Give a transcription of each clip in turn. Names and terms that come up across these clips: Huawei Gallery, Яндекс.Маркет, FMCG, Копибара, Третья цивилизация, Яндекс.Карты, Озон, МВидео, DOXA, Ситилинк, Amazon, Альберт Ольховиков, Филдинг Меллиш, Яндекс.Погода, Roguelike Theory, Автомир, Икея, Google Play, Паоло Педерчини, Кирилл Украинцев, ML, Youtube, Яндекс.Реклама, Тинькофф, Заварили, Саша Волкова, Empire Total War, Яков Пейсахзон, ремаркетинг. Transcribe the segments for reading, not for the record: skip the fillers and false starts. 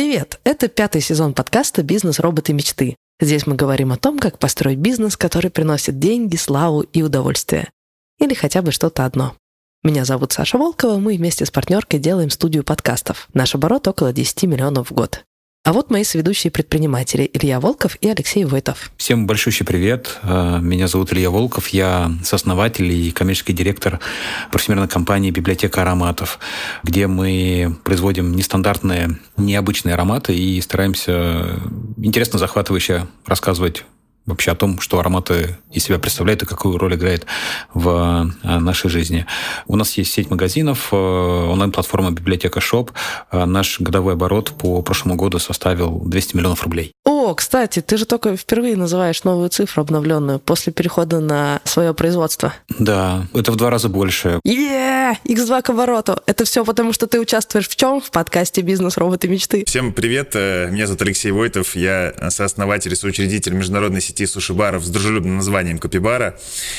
Привет! Это 5-й сезон подкаста «Бизнес, роботы, мечты». Здесь мы говорим о том, как построить бизнес, который приносит деньги, славу и удовольствие. Или хотя бы что-то одно. Меня зовут Саша Волкова, мы вместе с партнеркой делаем студию подкастов. Наш оборот около 10 миллионов в год. А вот мои соведущие предприниматели Илья Волков и Алексей Войтов. Всем большущий привет. Меня зовут Илья Волков. Я сооснователь и коммерческий директор парфюмерной компании «Библиотека ароматов», где мы производим нестандартные, необычные ароматы и стараемся интересно, захватывающе рассказывать вообще о том, что ароматы из себя представляют и какую роль играет в нашей жизни. У нас есть сеть магазинов, онлайн-платформа «Библиотека Шоп». Наш годовой оборот по прошлому году составил 200 миллионов рублей. О, кстати, ты же только впервые называешь новую цифру обновленную после перехода на свое производство. Да, это в 2 раза больше. X2 к обороту. Это все потому, что ты участвуешь в чем? В подкасте «Бизнес, роботы, мечты». Всем привет, меня зовут Алексей Войтов, я сооснователь и соучредитель международной сети суши-баров с дружелюбным названием «Копибара».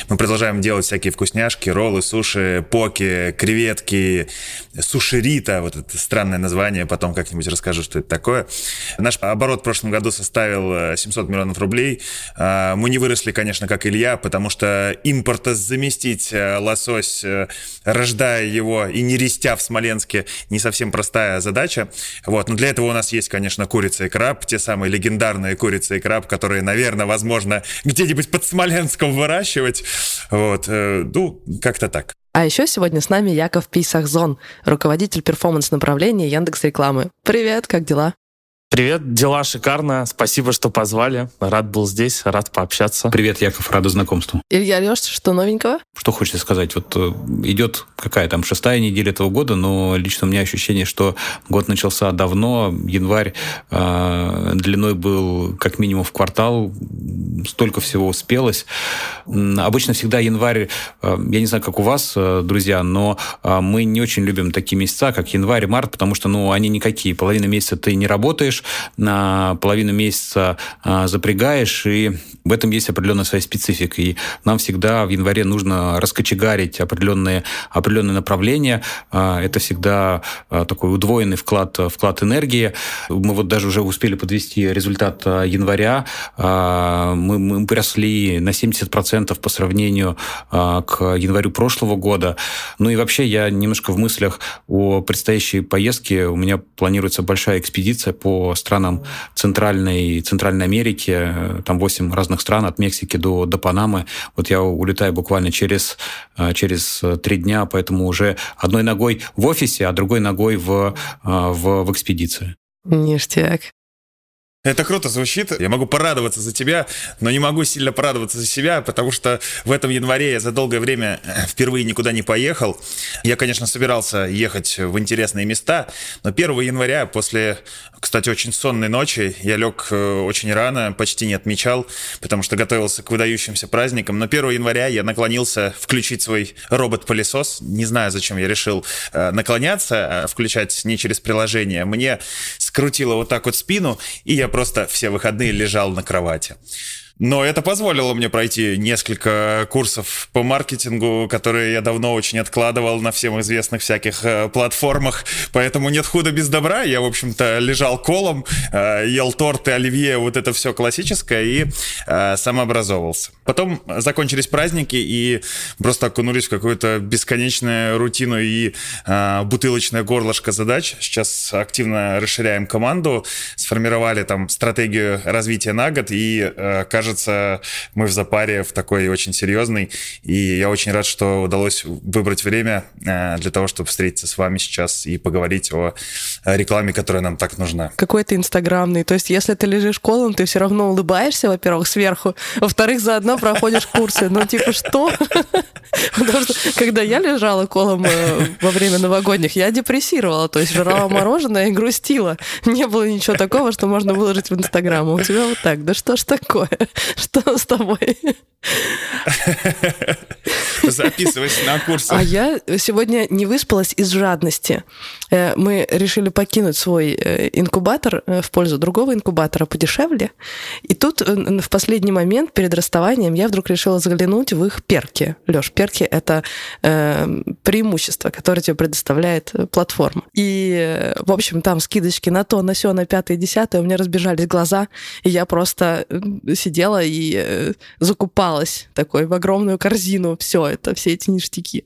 Мы продолжаем делать всякие вкусняшки, роллы, суши, поки, креветки, суширита, вот это странное название, потом как-нибудь расскажу, что это такое. Наш оборот в прошлом году составил 700 миллионов рублей. Мы не выросли, конечно, как Илья, потому что импортозаместить лосось, рождая его и не рестя в Смоленске, не совсем простая задача. Вот. Но для этого у нас есть, конечно, курица и краб, те самые легендарные курица и краб, которые, наверное, возможно, где-нибудь под Смоленском выращивать. Вот. Ну, как-то так. А еще сегодня с нами Яков Пейсахзон, руководитель перформанс-направления Яндекс.Рекламы. Привет, как дела? Привет, дела шикарно, спасибо, что позвали, рад был здесь, рад пообщаться. Привет, Яков, рада знакомству. Илья, Лёш, что новенького? Что хочется сказать, вот идет какая там 6-я неделя этого года, но лично у меня ощущение, что год начался давно, январь длиной был как минимум в квартал, столько всего успелось. Обычно всегда январь, я не знаю, как у вас, друзья, но мы не очень любим такие месяца, как январь, март, потому что, они никакие, половину месяца ты не работаешь, на половину месяца запрягаешь, и в этом есть определенная своя специфика. И нам всегда в январе нужно раскочегарить определенные направления. Это всегда такой удвоенный вклад энергии. Мы вот даже уже успели подвести результат января. Мы росли на 70% по сравнению к январю прошлого года. Ну и вообще я немножко в мыслях о предстоящей поездке. У меня планируется большая экспедиция по странам Центральной Америки. Там 8 разных стран, от Мексики до Панамы. Вот я улетаю буквально через 3 дня, поэтому уже одной ногой в офисе, а другой ногой в экспедиции. Ништяк. Это круто звучит. Я могу порадоваться за тебя, но не могу сильно порадоваться за себя, потому что в этом январе я за долгое время впервые никуда не поехал. Я, конечно, собирался ехать в интересные места, но 1 января после, кстати, очень сонной ночи я лег очень рано, почти не отмечал, потому что готовился к выдающимся праздникам. Но 1 января я наклонился включить свой робот-пылесос. Не знаю, зачем я решил наклоняться, включать не через приложение. Мне скрутило вот так вот спину, и я просто все выходные лежал на кровати. Но это позволило мне пройти несколько курсов по маркетингу, которые я давно очень откладывал на всем известных всяких платформах. Поэтому нет худа без добра. Я, в общем-то, лежал колом, ел торты, оливье, вот это все классическое, и самообразовывался. Потом закончились праздники и просто окунулись в какую-то бесконечную рутину и бутылочное горлышко задач. Сейчас активно расширяем команду, сформировали там стратегию развития на год и, кажется, мы в запаре в такой очень серьезной, и я очень рад, что удалось выбрать время для того, чтобы встретиться с вами сейчас и поговорить о рекламе, которая нам так нужна. Какой ты инстаграмный, то есть если ты лежишь колом, ты все равно улыбаешься, во-первых, сверху, во-вторых, заодно проходишь курсы, что? Потому что когда я лежала колом во время новогодних, я депрессировала, то есть жрала мороженое и грустила. Не было ничего такого, что можно выложить в инстаграм, а у тебя вот так, да что ж такое? Что с тобой? записывайся на курсы. А я сегодня не выспалась из жадности. Мы решили покинуть свой инкубатор в пользу другого инкубатора подешевле. И тут в последний момент перед расставанием я вдруг решила заглянуть в их перки. Лёш, перки — это преимущество, которое тебе предоставляет платформа. И, в общем, там скидочки на то, на сё, на пятое, десятое. У меня разбежались глаза, и я просто сидела и закупалась такой в огромную корзину. Все эти ништяки.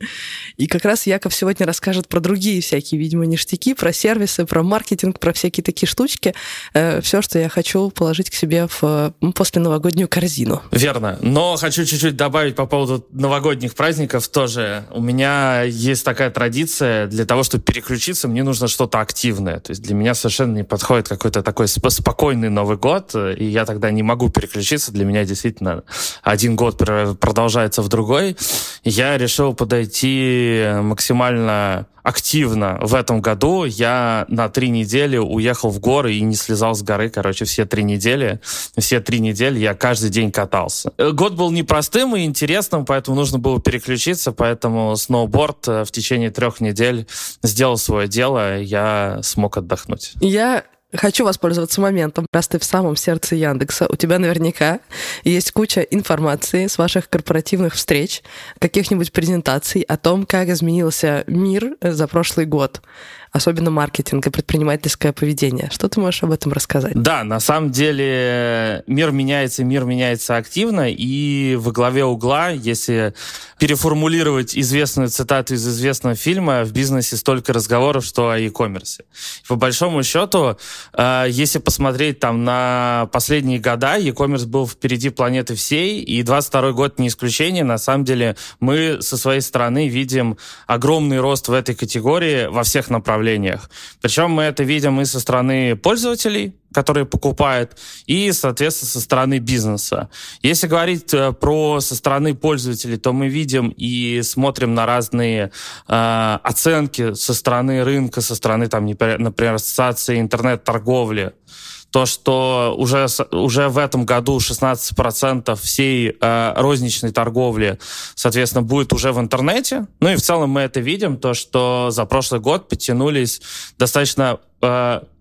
И как раз Яков сегодня расскажет про другие всякие, видимо, ништяки, про сервисы, про маркетинг, про всякие такие штучки. Все, что я хочу положить к себе в посленовогоднюю корзину. Верно. Но хочу чуть-чуть добавить по поводу новогодних праздников тоже. У меня есть такая традиция: для того, чтобы переключиться, мне нужно что-то активное. То есть для меня совершенно не подходит какой-то такой спокойный Новый год, и я тогда не могу переключиться. Для меня действительно один год продолжается в другой. Я решил подойти максимально активно в этом году. Я на 3 недели уехал в горы и не слезал с горы, все три недели я каждый день катался. Год был непростым и интересным, поэтому нужно было переключиться, поэтому сноуборд в течение 3 недель сделал свое дело, я смог отдохнуть. Хочу воспользоваться моментом. Раз ты в самом сердце Яндекса, у тебя наверняка есть куча информации с ваших корпоративных встреч, каких-нибудь презентаций о том, как изменился мир за прошлый год, особенно маркетинг и предпринимательское поведение. Что ты можешь об этом рассказать? Да, на самом деле мир меняется активно, и во главе угла, если переформулировать известную цитату из известного фильма, в бизнесе столько разговоров, что о e-commerce. По большому счету, если посмотреть там на последние года, e-commerce был впереди планеты всей, и 22-й год не исключение. На самом деле мы со своей стороны видим огромный рост в этой категории во всех направлениях. Причем мы это видим и со стороны пользователей, которые покупают, и, соответственно, со стороны бизнеса. Если говорить про со стороны пользователей, то мы видим и смотрим на разные оценки со стороны рынка, со стороны, там, например, ассоциации интернет-торговли. То, что уже в этом году 16% всей розничной торговли, соответственно, будет уже в интернете. Ну и в целом мы это видим, то, что за прошлый год подтянулись достаточно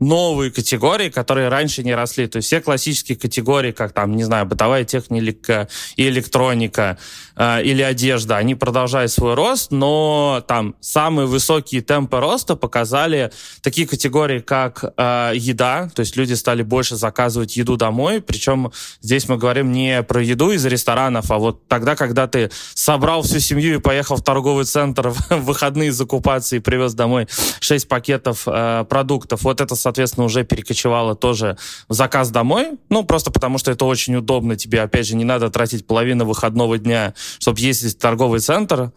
новые категории, которые раньше не росли. То есть все классические категории, как там, не знаю, бытовая техника и электроника или одежда, они продолжают свой рост, но там самые высокие темпы роста показали такие категории, как еда, то есть люди стали больше заказывать еду домой, причем здесь мы говорим не про еду из ресторанов, а вот тогда, когда ты собрал всю семью и поехал в торговый центр в выходные закупаться и привез домой 6 пакетов продуктов. Вот это, соответственно, уже перекочевало тоже в заказ домой. Ну, просто потому, что это очень удобно. Тебе, опять же, не надо тратить половину выходного дня, чтобы ездить в торговый центр.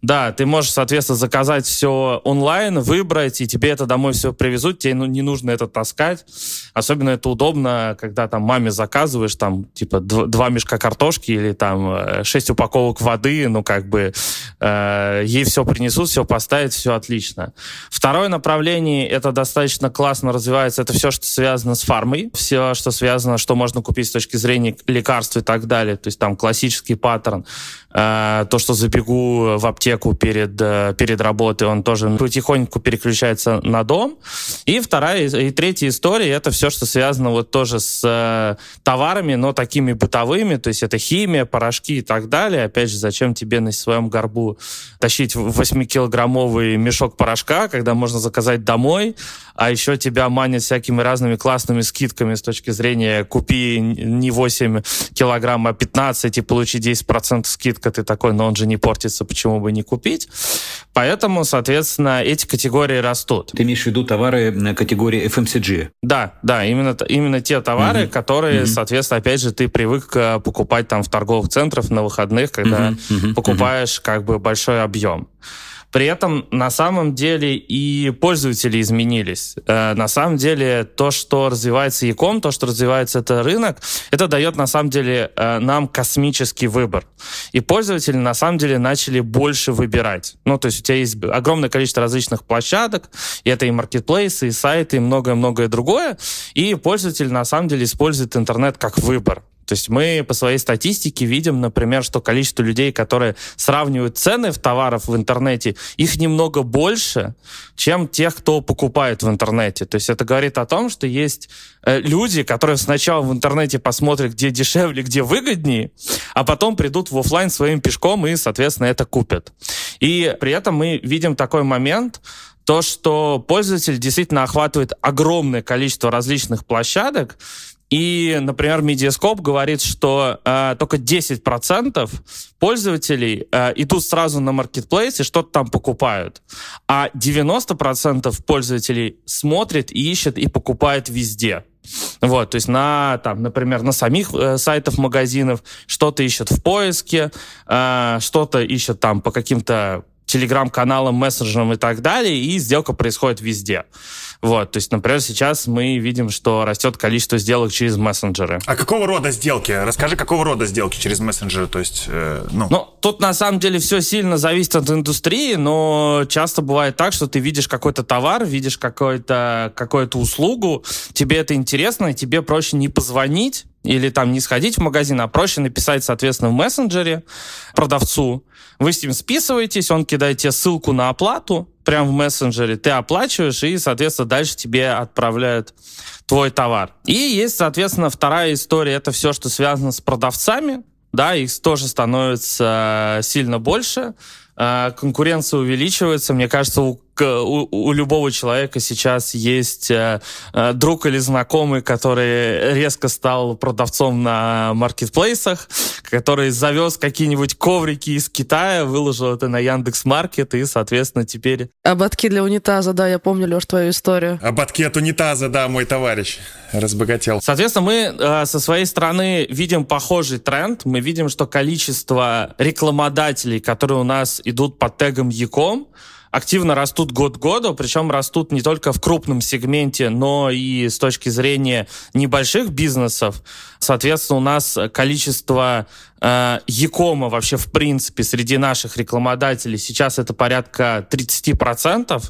Да, ты можешь, соответственно, заказать все онлайн, выбрать, и тебе это домой все привезут. Тебе не нужно это таскать. Особенно это удобно, когда там маме заказываешь, там, типа, 2 мешка картошки или там 6 упаковок воды. Ну, как бы, ей все принесут, все поставят, все отлично. Второе направление — это достаточно классно развивается, это все, что связано с фармой, все, что связано, что можно купить с точки зрения лекарств и так далее, то есть там классический паттерн, то, что забегу в аптеку перед работой, он тоже потихоньку переключается на дом. И вторая и третья история — это все, что связано вот тоже с товарами, но такими бытовыми, то есть это химия, порошки и так далее. Опять же, зачем тебе на своем горбу тащить 8-килограммовый мешок порошка, когда можно заказать домой, а еще тебя манят всякими разными классными скидками с точки зрения «купи не 8 килограмм, а 15 и получи 10% скидка». Ты такой, но он же не портится, почему бы не купить? Поэтому, соответственно, эти категории растут. Ты имеешь в виду товары категории FMCG? Да, именно те товары, которые, соответственно, опять же, ты привык покупать там в торговых центрах на выходных, когда покупаешь как бы большой объем. При этом, на самом деле, и пользователи изменились. На самом деле, то, что развивается e-com, то, что развивается этот рынок, это дает, на самом деле, нам космический выбор. И пользователи, на самом деле, начали больше выбирать. Ну, то есть у тебя есть огромное количество различных площадок, и это и маркетплейсы, и сайты, и многое-многое другое. И пользователь, на самом деле, использует интернет как выбор. То То есть мы по своей статистике видим, например, что количество людей, которые сравнивают цены в товарах в интернете, их немного больше, чем тех, кто покупает в интернете. То есть это говорит о том, что есть люди, которые сначала в интернете посмотрят, где дешевле, где выгоднее, а потом придут в офлайн своим пешком и, соответственно, это купят. И при этом мы видим такой момент, то, что пользователь действительно охватывает огромное количество различных площадок. И, например, Mediascope говорит, что только 10% пользователей идут сразу на маркетплейс и что-то там покупают. А 90% пользователей смотрят, ищет и покупает везде. Вот, то есть, например, на самих сайтах магазинов что-то ищет в поиске, что-то ищет там по каким-то телеграм-каналам, мессенджерам и так далее, и сделка происходит везде. Вот, то есть, например, сейчас мы видим, что растет количество сделок через мессенджеры. А какого рода сделки? Расскажи, какого рода сделки через мессенджеры? То есть, тут на самом деле все сильно зависит от индустрии, но часто бывает так, что ты видишь какой-то товар, видишь какую-то услугу, тебе это интересно, и тебе проще не позвонить или там не сходить в магазин, а проще написать, соответственно, в мессенджере продавцу. Вы с ним списываетесь, он кидает тебе ссылку на оплату прямо в мессенджере, ты оплачиваешь, и, соответственно, дальше тебе отправляют твой товар. И есть, соответственно, вторая история, это все, что связано с продавцами, да, их тоже становится сильно больше, конкуренция увеличивается, мне кажется, у любого человека сейчас есть друг или знакомый, который резко стал продавцом на маркетплейсах, который завез какие-нибудь коврики из Китая, выложил это на Яндекс.Маркет и, соответственно, теперь... Ободки для унитаза, да, я помню, Лёш, твою историю. Ободки от унитаза, да, мой товарищ разбогател. Соответственно, мы со своей стороны видим похожий тренд. Мы видим, что количество рекламодателей, которые у нас идут под тегом e-com, активно растут год к году, причем растут не только в крупном сегменте, но и с точки зрения небольших бизнесов. Соответственно, у нас количество e-кома вообще в принципе среди наших рекламодателей сейчас это порядка 30%. То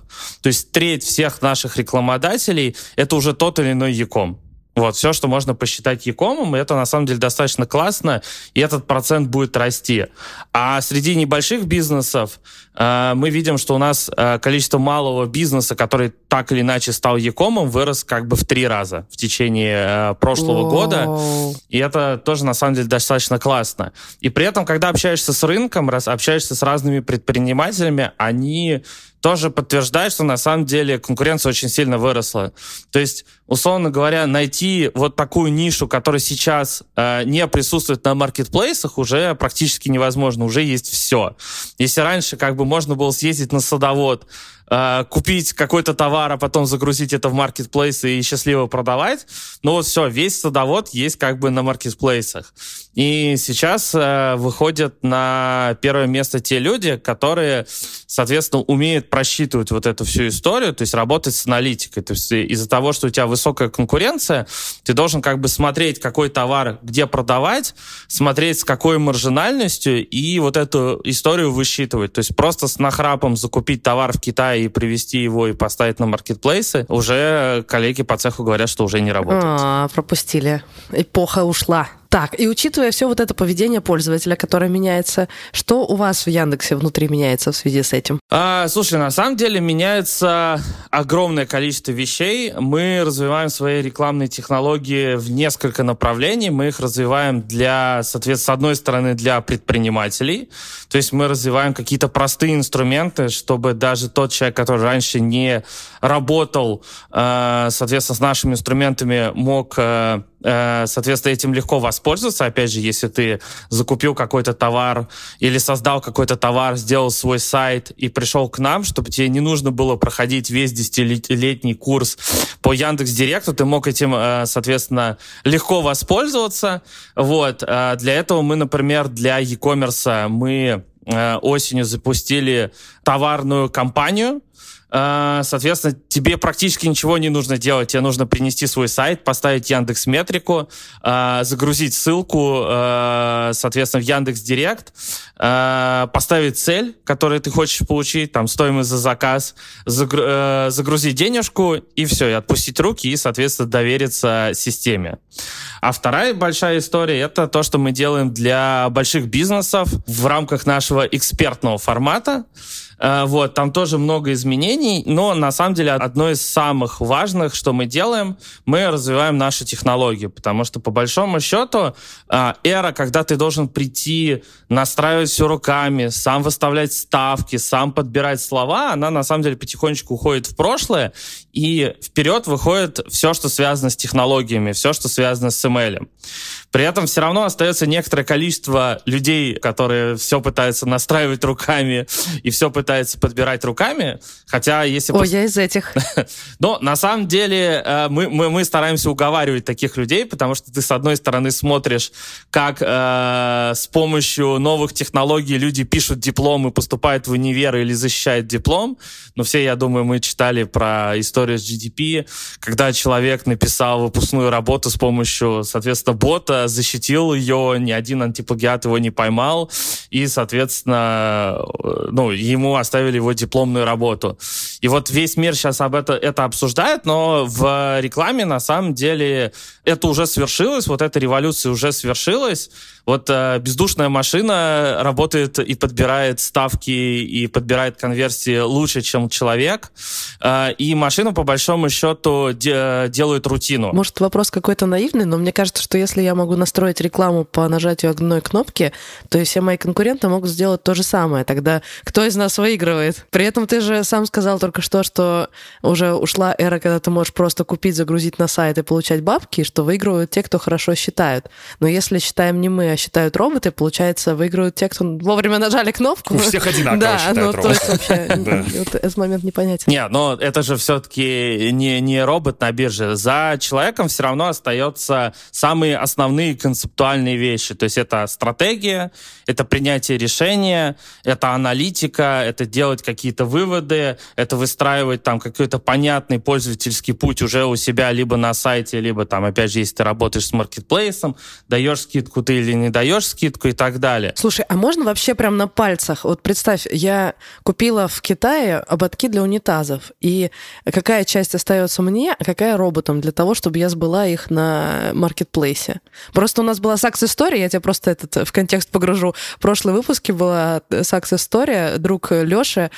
есть треть всех наших рекламодателей это уже тот или иной e-ком. Вот, все, что можно посчитать e-комом, это на самом деле достаточно классно, и этот процент будет расти. А среди небольших бизнесов мы видим, что у нас количество малого бизнеса, который так или иначе стал e-комом, вырос как бы в 3 раза в течение прошлого года. И это тоже на самом деле достаточно классно. И при этом, когда общаешься с рынком, общаешься с разными предпринимателями, они... тоже подтверждает, что на самом деле конкуренция очень сильно выросла. То есть, условно говоря, найти вот такую нишу, которая сейчас не присутствует на маркетплейсах, уже практически невозможно, уже есть все. Если раньше как бы можно было съездить на садовод, купить какой-то товар, а потом загрузить это в маркетплейс и счастливо продавать, ну вот все, весь садовод есть как бы на маркетплейсах. И сейчас выходят на первое место те люди, которые, соответственно, умеют просчитывать вот эту всю историю, то есть работать с аналитикой. То есть из-за того, что у тебя высокая конкуренция, ты должен как бы смотреть, какой товар где продавать, смотреть с какой маржинальностью и вот эту историю высчитывать. То есть просто с нахрапом закупить товар в Китае и привезти его и поставить на маркетплейсы, уже коллеги по цеху говорят, что уже не работает. Пропустили. Эпоха ушла. Так, и учитывая все вот это поведение пользователя, которое меняется, что у вас в Яндексе внутри меняется в связи с этим? Слушай, на самом деле меняется огромное количество вещей. Мы развиваем свои рекламные технологии в несколько направлений. Мы их развиваем для, соответственно, с одной стороны, для предпринимателей. То есть мы развиваем какие-то простые инструменты, чтобы даже тот человек, который раньше не работал, соответственно, с нашими инструментами, мог... соответственно, этим легко воспользоваться. Опять же, если ты закупил какой-то товар или создал какой-то товар, сделал свой сайт и пришел к нам, чтобы тебе не нужно было проходить весь 10-летний курс по Яндекс.Директу, ты мог этим, соответственно, легко воспользоваться. Вот. Для этого мы, например, для e-commerce мы осенью запустили товарную кампанию, Соответственно, тебе практически ничего не нужно делать. Тебе нужно принести свой сайт, поставить Яндекс.Метрику, загрузить ссылку, соответственно, в Яндекс.Директ, поставить цель, которую ты хочешь получить, там, стоимость за заказ, загрузить денежку и все, и отпустить руки, и, соответственно, довериться системе. А вторая большая история — это то, что мы делаем для больших бизнесов в рамках нашего экспертного формата. Вот, там тоже много изменений, но на самом деле одно из самых важных, что мы делаем, мы развиваем наши технологии, потому что по большому счету эра, когда ты должен прийти, настраивать все руками, сам выставлять ставки, сам подбирать слова, она на самом деле потихонечку уходит в прошлое, и вперед выходит все, что связано с технологиями, все, что связано с ML. При этом все равно остается некоторое количество людей, которые все пытаются настраивать руками и все пытаются подбирать руками, хотя если... Я из этих. Но на самом деле мы стараемся уговаривать таких людей, потому что ты, с одной стороны, смотришь, как с помощью новых технологий люди пишут дипломы, поступают в универ или защищают диплом. Но все, я думаю, мы читали про историю с GDP, когда человек написал выпускную работу с помощью, соответственно, бота, защитил ее, ни один антиплагиат его не поймал, и, соответственно, ему оставили его дипломную работу. И вот весь мир сейчас это обсуждает, но в рекламе, на самом деле, это уже свершилось, вот эта революция уже свершилась. Вот бездушная машина работает и подбирает ставки, и подбирает конверсии лучше, чем человек, и машина, по большому счету, делает рутину. Может, вопрос какой-то наивный, но мне кажется, что если я могу настроить рекламу по нажатию одной кнопки, то и все мои конкуренты могут сделать то же самое. Тогда кто из нас выигрывает? При этом ты же сам сказал только что уже ушла эра, когда ты можешь просто купить, загрузить на сайт и получать бабки, что выигрывают те, кто хорошо считает. Но если считаем не мы, а считают роботы, получается, выигрывают те, кто вовремя нажали кнопку. У всех одинаково считают роботы. Да, ну то есть вообще этот момент непонятен. Не, но это же все-таки не робот на бирже. За человеком все равно остается самые основные концептуальные вещи. То есть это стратегия, это принятие решения, это аналитика, это делать какие-то выводы, это выстраивать там какой-то понятный пользовательский путь уже у себя либо на сайте, либо там, опять же, если ты работаешь с маркетплейсом, даешь скидку ты или не даешь скидку и так далее. Слушай, а можно вообще прям на пальцах? Вот представь, я купила в Китае ободки для унитазов, и какая часть остается мне, а какая роботам для того, чтобы я сбыла их на маркетплейсе? Просто у нас была сакс-история, я тебя просто в контекст погружу. В прошлом выпуске была сакс-история, друг Лёша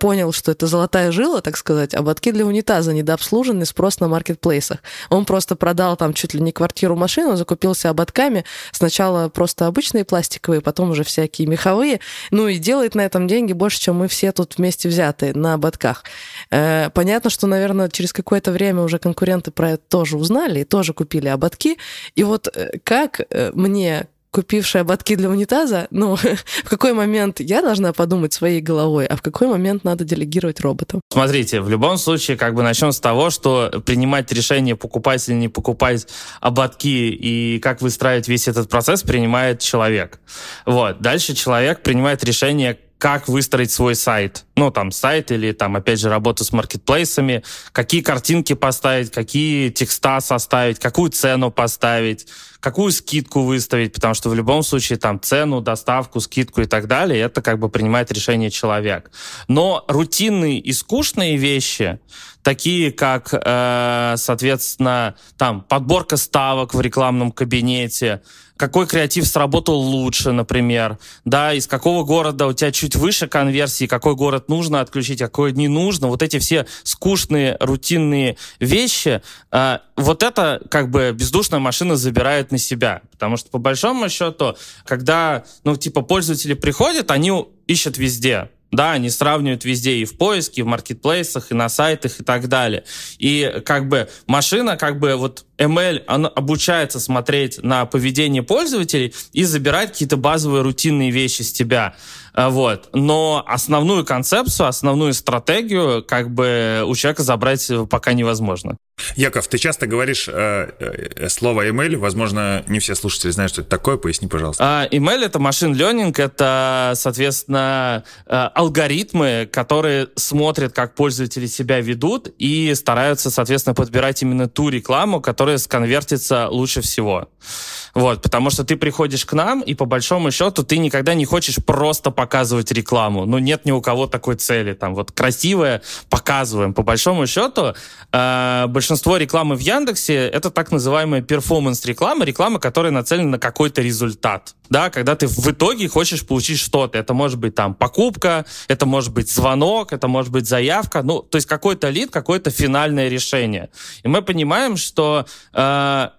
понял, что это золотая жила, так сказать, ободки для унитаза, недообслуженный спрос на маркетплейсах. Он просто продал там чуть ли не квартиру-машину, закупился ободками, сначала просто обычные пластиковые, потом уже всякие меховые, и делает на этом деньги больше, чем мы все тут вместе взяты на ободках. Понятно, что, наверное, через какое-то время уже конкуренты про это тоже узнали и тоже купили ободки, и вот как мне, купившей ободки для унитаза, в какой момент я должна подумать своей головой, а в какой момент надо делегировать роботам? Смотрите, в любом случае, начнем с того, что принимать решение, покупать или не покупать ободки и как выстраивать весь этот процесс, принимает человек. Вот. Дальше человек принимает решение, как выстроить свой сайт. Сайт или, опять же, работу с маркетплейсами, какие картинки поставить, какие текста составить, какую цену поставить, какую скидку выставить, потому что в любом случае цену, доставку, скидку и так далее, это принимает решение человек. Но рутинные и скучные вещи, такие как, соответственно, подборка ставок в рекламном кабинете, какой креатив сработал лучше, например, из какого города у тебя чуть выше конверсии, какой город нужно отключить, а какой не нужно, вот эти все скучные, рутинные вещи, вот это бездушная машина забирает на себя, потому что по большому счету, когда, пользователи приходят, они ищут везде. Да, они сравнивают везде, и в поиске, и в маркетплейсах, и на сайтах, и так далее. И машина ML она обучается смотреть на поведение пользователей и забирать какие-то базовые рутинные вещи с тебя. Вот. Но основную концепцию, основную стратегию как бы у человека забрать пока невозможно. Яков, ты часто говоришь слово ML. Возможно, не все слушатели знают, что это такое. Поясни, пожалуйста. ML — это machine learning, это, соответственно, алгоритмы, которые смотрят, как пользователи себя ведут и стараются, соответственно, подбирать именно ту рекламу, которая сконвертится лучше всего. Вот. Потому что ты приходишь к нам, и по большому счету ты никогда не хочешь просто показывать рекламу. Ну, нет ни у кого такой цели. Там вот красивое показываем. По большому счету большинство рекламы в Яндексе — это так называемая перформанс-реклама, реклама, которая нацелена на какой-то результат. Да, когда ты в итоге хочешь получить что-то. Это может быть там покупка, это может быть звонок, это может быть заявка. Ну, то есть какой-то лид, какое-то финальное решение. И мы понимаем, что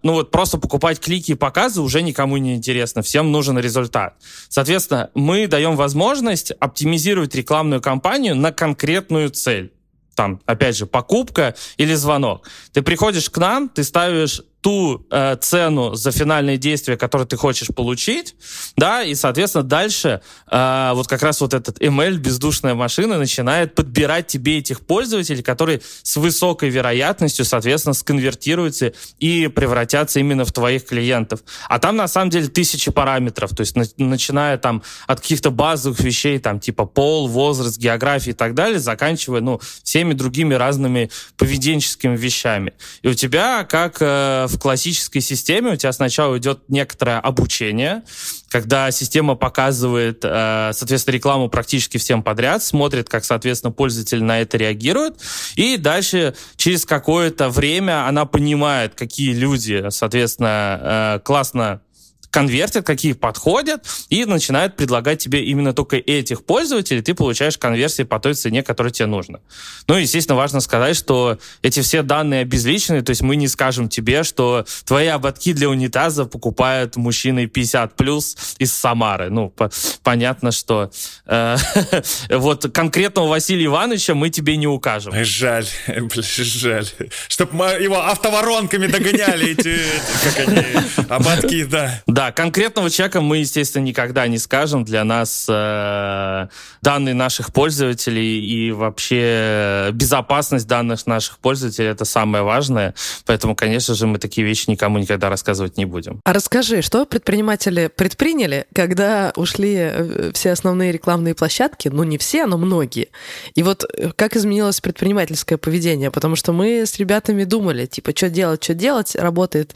ну вот просто покупать клики и показы уже никому не интересно. Всем нужен результат. Соответственно, мы даем возможность оптимизировать рекламную кампанию на конкретную цель. Там, опять же, покупка или звонок. Ты приходишь к нам, ты ставишь ту цену за финальные действия, которые ты хочешь получить, да, и, соответственно, дальше вот как раз вот этот ML, бездушная машина, начинает подбирать тебе этих пользователей, которые с высокой вероятностью, соответственно, сконвертируются и превратятся именно в твоих клиентов. А там, на самом деле, тысячи параметров, то есть начиная там от каких-то базовых вещей, там, типа пол, возраст, география и так далее, заканчивая, ну, всеми другими разными поведенческими вещами. И у тебя, как в классической системе, у тебя сначала идет некоторое обучение, когда система показывает, соответственно, рекламу практически всем подряд, смотрит, как, соответственно, пользователь на это реагирует, и дальше через какое-то время она понимает, какие люди, соответственно, классно конвертят, какие подходят, и начинает предлагать тебе именно только этих пользователей, ты получаешь конверсии по той цене, которая тебе нужна. Ну, естественно, важно сказать, что эти все данные обезличены, то есть мы не скажем тебе, что твои ободки для унитаза покупают мужчины 50+ из Самары. Ну, понятно, что вот конкретного Василия Ивановича мы тебе не укажем. Жаль, жаль. Чтоб мы его автоворонками догоняли эти, как они, ободки, да. Да, конкретного человека мы, естественно, никогда не скажем. Для нас данные наших пользователей и вообще безопасность данных наших пользователей — это самое важное. Поэтому, конечно же, мы такие вещи никому никогда рассказывать не будем. А расскажи, что предприниматели предприняли, когда ушли все основные рекламные площадки? Ну, не все, но многие. И вот как изменилось предпринимательское поведение? Потому что мы с ребятами думали, типа, что делать, работает,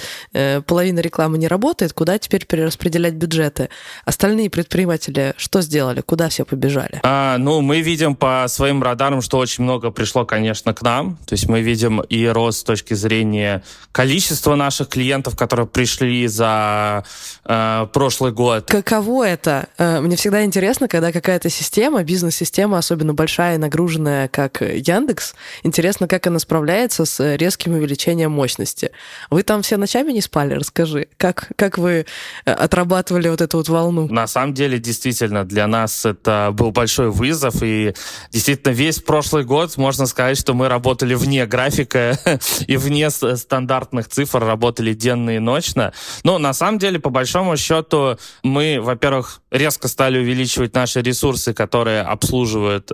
половина рекламы не работает, куда теперь перераспределять бюджеты? Остальные предприниматели что сделали? Куда все побежали? Ну, мы видим по своим радарам, что очень много пришло, конечно, к нам. То есть мы видим и рост с точки зрения количества наших клиентов, которые пришли за прошлый год. Каково это? Мне всегда интересно, когда какая-то система, бизнес-система, особенно большая и нагруженная, как Яндекс, интересно, как она справляется с резким увеличением мощности. Вы там все ночами не спали? Расскажи, как вы отрабатывали вот эту вот волну? На самом деле, действительно, для нас это был большой вызов, и действительно весь прошлый год, можно сказать, что мы работали вне графика и вне стандартных цифр, работали денно и ночно. Но на самом деле, по большому счету, мы, во-первых, резко стали увеличивать наши ресурсы, которые обслуживают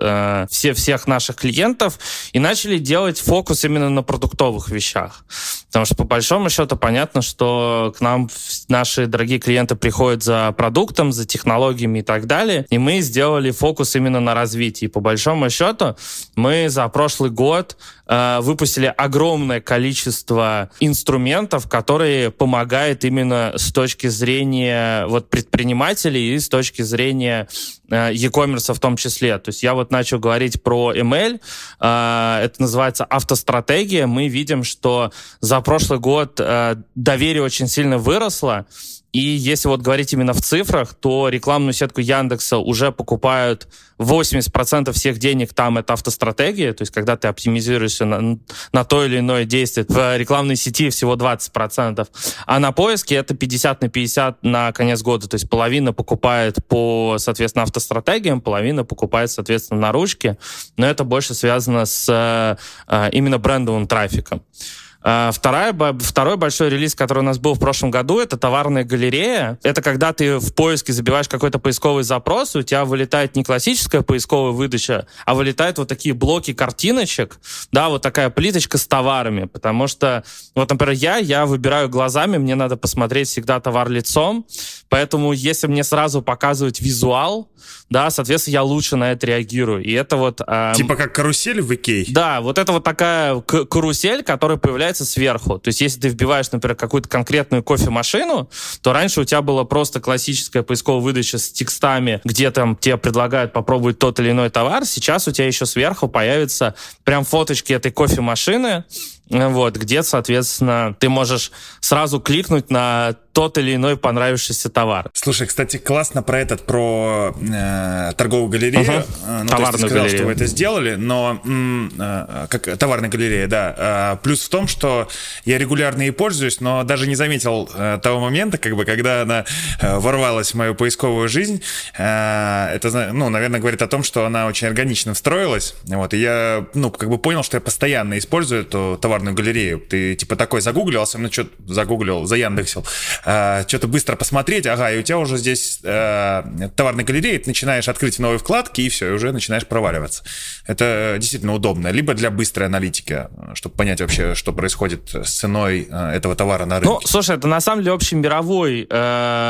всех наших клиентов, и начали делать фокус именно на продуктовых вещах. Потому что, по большому счету, понятно, что к нам наши дорогие клиенты приходят за продуктом, за технологиями и так далее. И мы сделали фокус именно на развитии. По большому счету, мы за прошлый год выпустили огромное количество инструментов, которые помогают именно с точки зрения вот предпринимателей и с точки зрения e-commerce в том числе. То есть я вот начал говорить про ML. Это называется автостратегия. Мы видим, что за прошлый год доверие очень сильно выросло. И если вот говорить именно в цифрах, то рекламную сетку Яндекса уже покупают 80% всех денег, там это автостратегия, то есть когда ты оптимизируешься на то или иное действие, в рекламной сети всего 20%, а на поиске это 50/50 на конец года, то есть половина покупает по, соответственно, автостратегиям, половина покупает, соответственно, на ручки, но это больше связано с именно брендовым трафиком. Второй большой релиз, который у нас был в прошлом году, это товарная галерея. Это когда ты в поиске забиваешь какой-то поисковый запрос, и у тебя вылетает не классическая поисковая выдача, а вылетают вот такие блоки картиночек, да, вот такая плиточка с товарами, потому что, вот, например, я выбираю глазами, мне надо посмотреть всегда товар лицом, поэтому если мне сразу показывать визуал, да, соответственно, я лучше на это реагирую. И это вот... Типа как карусель в Икее? Да, вот это вот такая карусель, которая появляется сверху. То есть если ты вбиваешь, например, какую-то конкретную кофемашину, то раньше у тебя была просто классическая поисковая выдача с текстами, где там тебе предлагают попробовать тот или иной товар. Сейчас у тебя еще сверху появятся прям фоточки этой кофемашины, вот, где, соответственно, ты можешь сразу кликнуть на тот или иной понравившийся товар. Слушай, кстати, классно про торговую галерею. Ну, товарную то есть ты сказал, галерею. Что вы это сделали, но как товарная галерея, да. Плюс в том, что я регулярно ей пользуюсь, но даже не заметил того момента, как бы, когда она ворвалась в мою поисковую жизнь. Это, ну, наверное, говорит о том, что она очень органично встроилась. Вот, и я, ну, как бы понял, что я постоянно использую эту товарную галерею. Ты, типа, такой загуглил, особенно что-то загуглил, заяндексил, что-то быстро посмотреть, ага, и у тебя уже здесь товарная галерея, ты начинаешь открыть новые вкладки, и все, и уже начинаешь проваливаться. Это действительно удобно. Либо для быстрой аналитики, чтобы понять вообще, что происходит с ценой этого товара на рынке. Ну, слушай, это на самом деле общемировой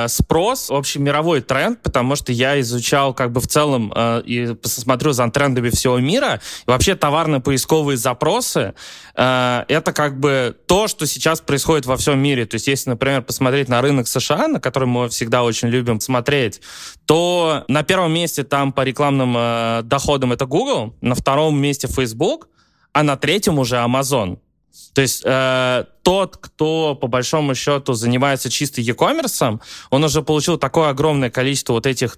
спрос, общемировой тренд, потому что я изучал как бы в целом и смотрю за трендами всего мира. И вообще товарно-поисковые запросы это как бы то, что сейчас происходит во всем мире. То есть если, например, посмотреть на рынок США, на который мы всегда очень любим смотреть, то на первом месте там по рекламным доходам это Google, на втором месте Facebook, а на третьем уже Amazon. То есть тот, кто, по большому счету, занимается чисто e-commerce, он уже получил такое огромное количество вот этих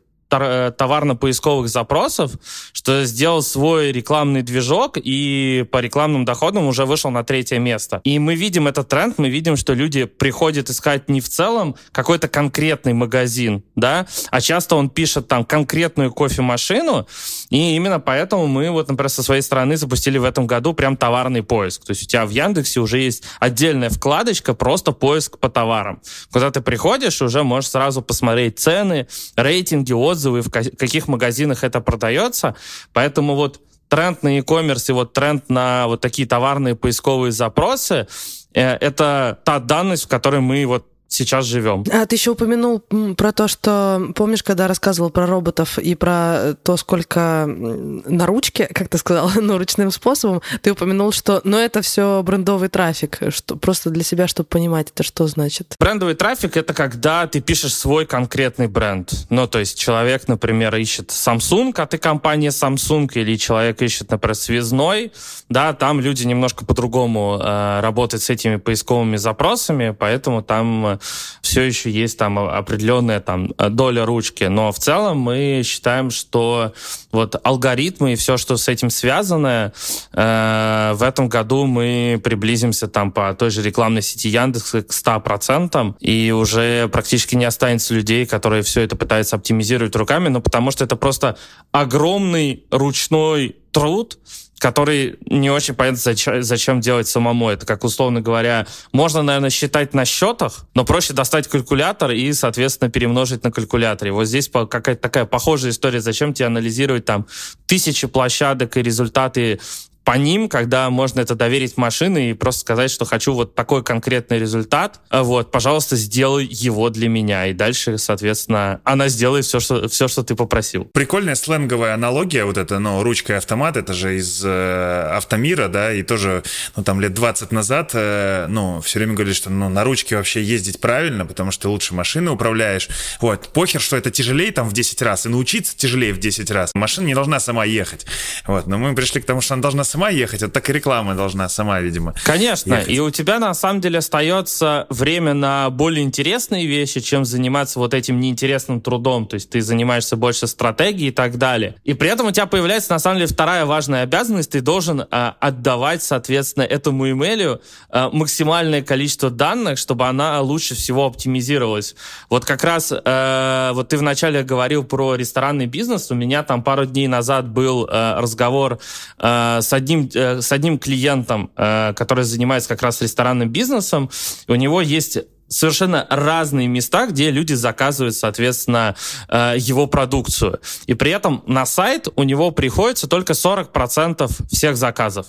товарно-поисковых запросов, что сделал свой рекламный движок и по рекламным доходам уже вышел на третье место. И мы видим этот тренд, мы видим, что люди приходят искать не в целом какой-то конкретный магазин, да, а часто он пишет там конкретную кофемашину, и именно поэтому мы вот, например, со своей стороны запустили в этом году прям товарный поиск. То есть у тебя в Яндексе уже есть отдельная вкладочка просто поиск по товарам. Куда ты приходишь, уже можешь сразу посмотреть цены, рейтинги, отзывы, в каких магазинах это продается. Поэтому вот тренд на e-commerce и вот тренд на вот такие товарные поисковые запросы — это та данность, в которой мы вот сейчас живем. А ты еще упомянул про то, что, помнишь, когда рассказывал про роботов и про то, сколько на ручке, как ты сказал, ну, ручным способом, ты упомянул, что, ну, это все брендовый трафик, что просто для себя, чтобы понимать, это что значит? Брендовый трафик — это когда ты пишешь свой конкретный бренд. Ну, то есть человек, например, ищет Samsung, а ты компания Samsung, или человек ищет, например, связной, да, там люди немножко по-другому работают с этими поисковыми запросами, поэтому там все еще есть там определенная там доля ручки. Но в целом мы считаем, что вот алгоритмы и все, что с этим связано, в этом году мы приблизимся там по той же рекламной сети Яндекса к 100%, и уже практически не останется людей, которые все это пытаются оптимизировать руками, но потому что это просто огромный ручной труд, который не очень понятно, зачем делать самому. Это как, условно говоря, можно, наверное, считать на счетах, но проще достать калькулятор и, соответственно, перемножить на калькуляторе. Вот здесь какая-то такая похожая история. Зачем тебе анализировать там тысячи площадок и результаты по ним, когда можно это доверить машине и просто сказать, что хочу вот такой конкретный результат, вот, пожалуйста, сделай его для меня. И дальше, соответственно, она сделает все, что ты попросил. Прикольная сленговая аналогия вот эта, но ручка и автомат, это же из Автомира, да, и тоже, ну, там, лет 20 назад, все время говорили, что, на ручке вообще ездить правильно, потому что ты лучше машины управляешь. Вот, похер, что это тяжелее там в 10 раз, и научиться тяжелее в 10 раз. Машина не должна сама ехать. Вот, но мы пришли к тому, что она должна сама ехать, а так и реклама должна сама, видимо. Конечно, ехать. И у тебя на самом деле остается время на более интересные вещи, чем заниматься вот этим неинтересным трудом, то есть ты занимаешься больше стратегией и так далее. И при этом у тебя появляется на самом деле вторая важная обязанность, ты должен отдавать, соответственно, этому имейлю максимальное количество данных, чтобы она лучше всего оптимизировалась. Вот как раз вот ты вначале говорил про ресторанный бизнес, у меня там пару дней назад был разговор с с одним клиентом, который занимается как раз ресторанным бизнесом, у него есть совершенно разные места, где люди заказывают, соответственно, его продукцию. И при этом на сайт у него приходится только 40% всех заказов.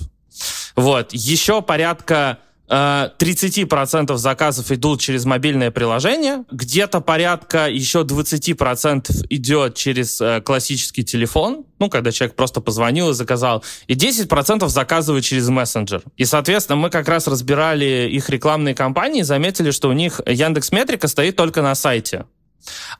Вот. Еще порядка 30% заказов идут через мобильное приложение, где-то порядка еще 20% идет через классический телефон, ну, когда человек просто позвонил и заказал, и 10% заказывают через мессенджер. И, соответственно, мы как раз разбирали их рекламные кампании и заметили, что у них Яндекс.Метрика стоит только на сайте.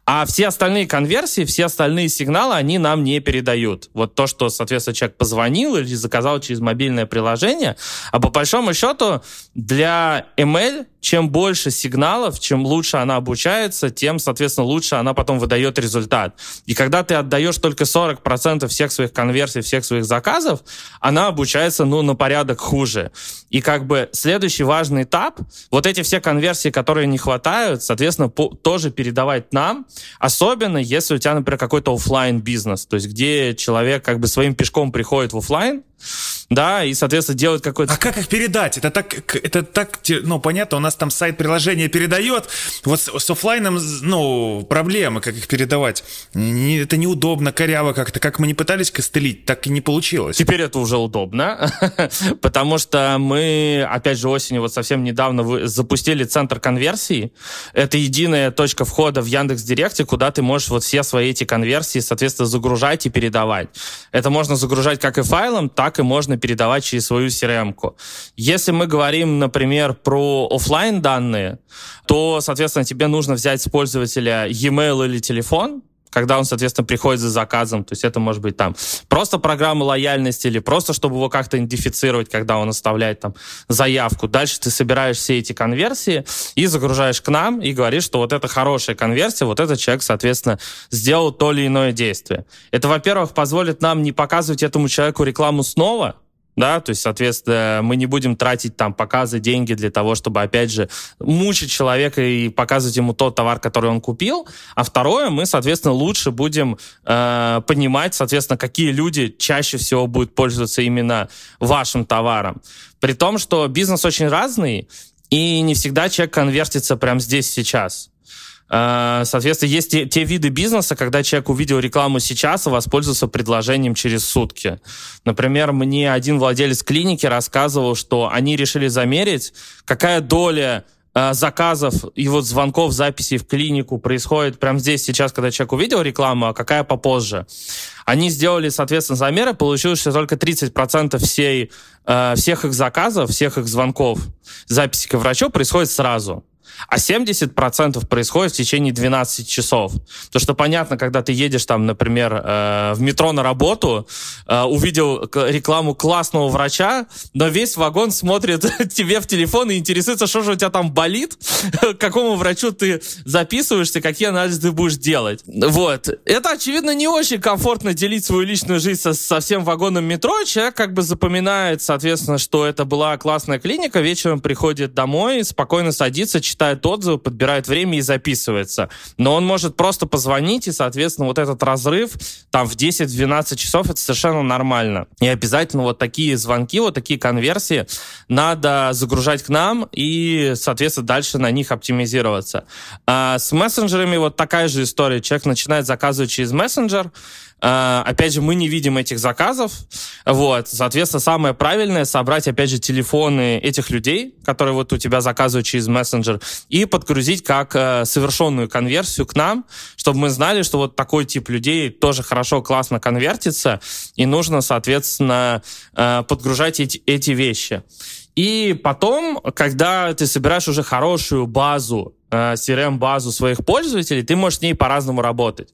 А все остальные конверсии, все остальные сигналы они нам не передают. Вот то, что, соответственно, человек позвонил или заказал через мобильное приложение. А по большому счету для ML чем больше сигналов, чем лучше она обучается, тем, соответственно, лучше она потом выдает результат. И когда ты отдаешь только 40% всех своих конверсий, всех своих заказов, она обучается, ну, на порядок хуже. И как бы следующий важный этап, вот эти все конверсии, которые не хватают, соответственно, тоже передавать нам, особенно если у тебя, например, какой-то офлайн-бизнес, то есть где человек как бы своим пешком приходит в офлайн, да, и, соответственно, делают какой-то... А как их передать? Это так, ну, понятно, у нас там сайт-приложение передает. Вот с офлайном, ну, проблемы, как их передавать. Это неудобно, коряво как-то. Как мы не пытались костылить, так и не получилось. Теперь это уже удобно, потому что мы, опять же, осенью вот совсем недавно запустили центр конверсии. Это единая точка входа в Яндекс.Директе, куда ты можешь вот все свои эти конверсии, соответственно, загружать и передавать. Это можно загружать как и файлом, так и можно передавать через свою CRM-ку. Если мы говорим, например, про офлайн данные, то, соответственно, тебе нужно взять с пользователя e-mail или телефон, когда он, соответственно, приходит за заказом. То есть это может быть там просто программа лояльности или просто, чтобы его как-то идентифицировать, когда он оставляет там заявку. Дальше ты собираешь все эти конверсии и загружаешь к нам и говоришь, что вот это хорошая конверсия, вот этот человек, соответственно, сделал то или иное действие. Это, во-первых, позволит нам не показывать этому человеку рекламу снова, да, то есть, соответственно, мы не будем тратить там показы, деньги для того, чтобы, опять же, мучить человека и показывать ему тот товар, который он купил. А второе, мы, соответственно, лучше будем понимать, соответственно, какие люди чаще всего будут пользоваться именно вашим товаром. При том, что бизнес очень разный, и не всегда человек конвертится прямо здесь сейчас. Соответственно, есть те виды бизнеса, когда человек увидел рекламу сейчас и воспользовался предложением через сутки. Например, мне один владелец клиники рассказывал, что они решили замерить, какая доля заказов и вот звонков, записей в клинику происходит прямо здесь сейчас, когда человек увидел рекламу, а какая попозже. Они сделали, соответственно, замеры, получилось, что только 30% всех их заказов, всех их звонков, записей к врачу происходит сразу. А 70% происходит в течение 12 часов. То, что понятно, когда ты едешь, там, например, в метро на работу, увидел рекламу классного врача, но весь вагон смотрит тебе в телефон и интересуется, что же у тебя там болит, к какому врачу ты записываешься, какие анализы ты будешь делать. Вот. Это, очевидно, не очень комфортно делить свою личную жизнь со всем вагоном метро. Человек как бы запоминает, соответственно, что это была классная клиника, вечером приходит домой, спокойно садится, читает отзывы, подбирает время и записывается. Но он может просто позвонить, и, соответственно, вот этот разрыв там в 10-12 часов, это совершенно нормально. И обязательно вот такие звонки, вот такие конверсии надо загружать к нам и, соответственно, дальше на них оптимизироваться. А с мессенджерами вот такая же история. Человек начинает заказывать через мессенджер. Опять же, мы не видим этих заказов. Вот. Соответственно, самое правильное — собрать, опять же, телефоны этих людей, которые вот у тебя заказывают через мессенджер, и подгрузить как совершенную конверсию к нам, чтобы мы знали, что вот такой тип людей тоже хорошо, классно конвертится, и нужно, соответственно, подгружать эти вещи. И потом, когда ты собираешь уже хорошую базу, CRM-базу своих пользователей, ты можешь с ней по-разному работать.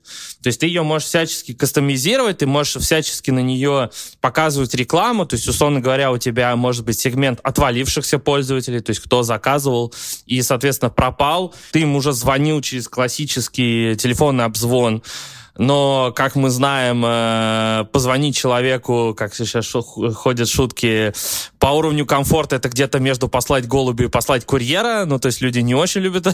То есть ты ее можешь всячески кастомизировать, ты можешь всячески на нее показывать рекламу, то есть, условно говоря, у тебя может быть сегмент отвалившихся пользователей, то есть кто заказывал и, соответственно, пропал, ты им уже звонил через классический телефонный обзвон. Но, как мы знаем, позвонить человеку, как сейчас ходят шутки, По уровню комфорта это где-то между послать голубя и послать курьера. Ну, то есть люди не очень любят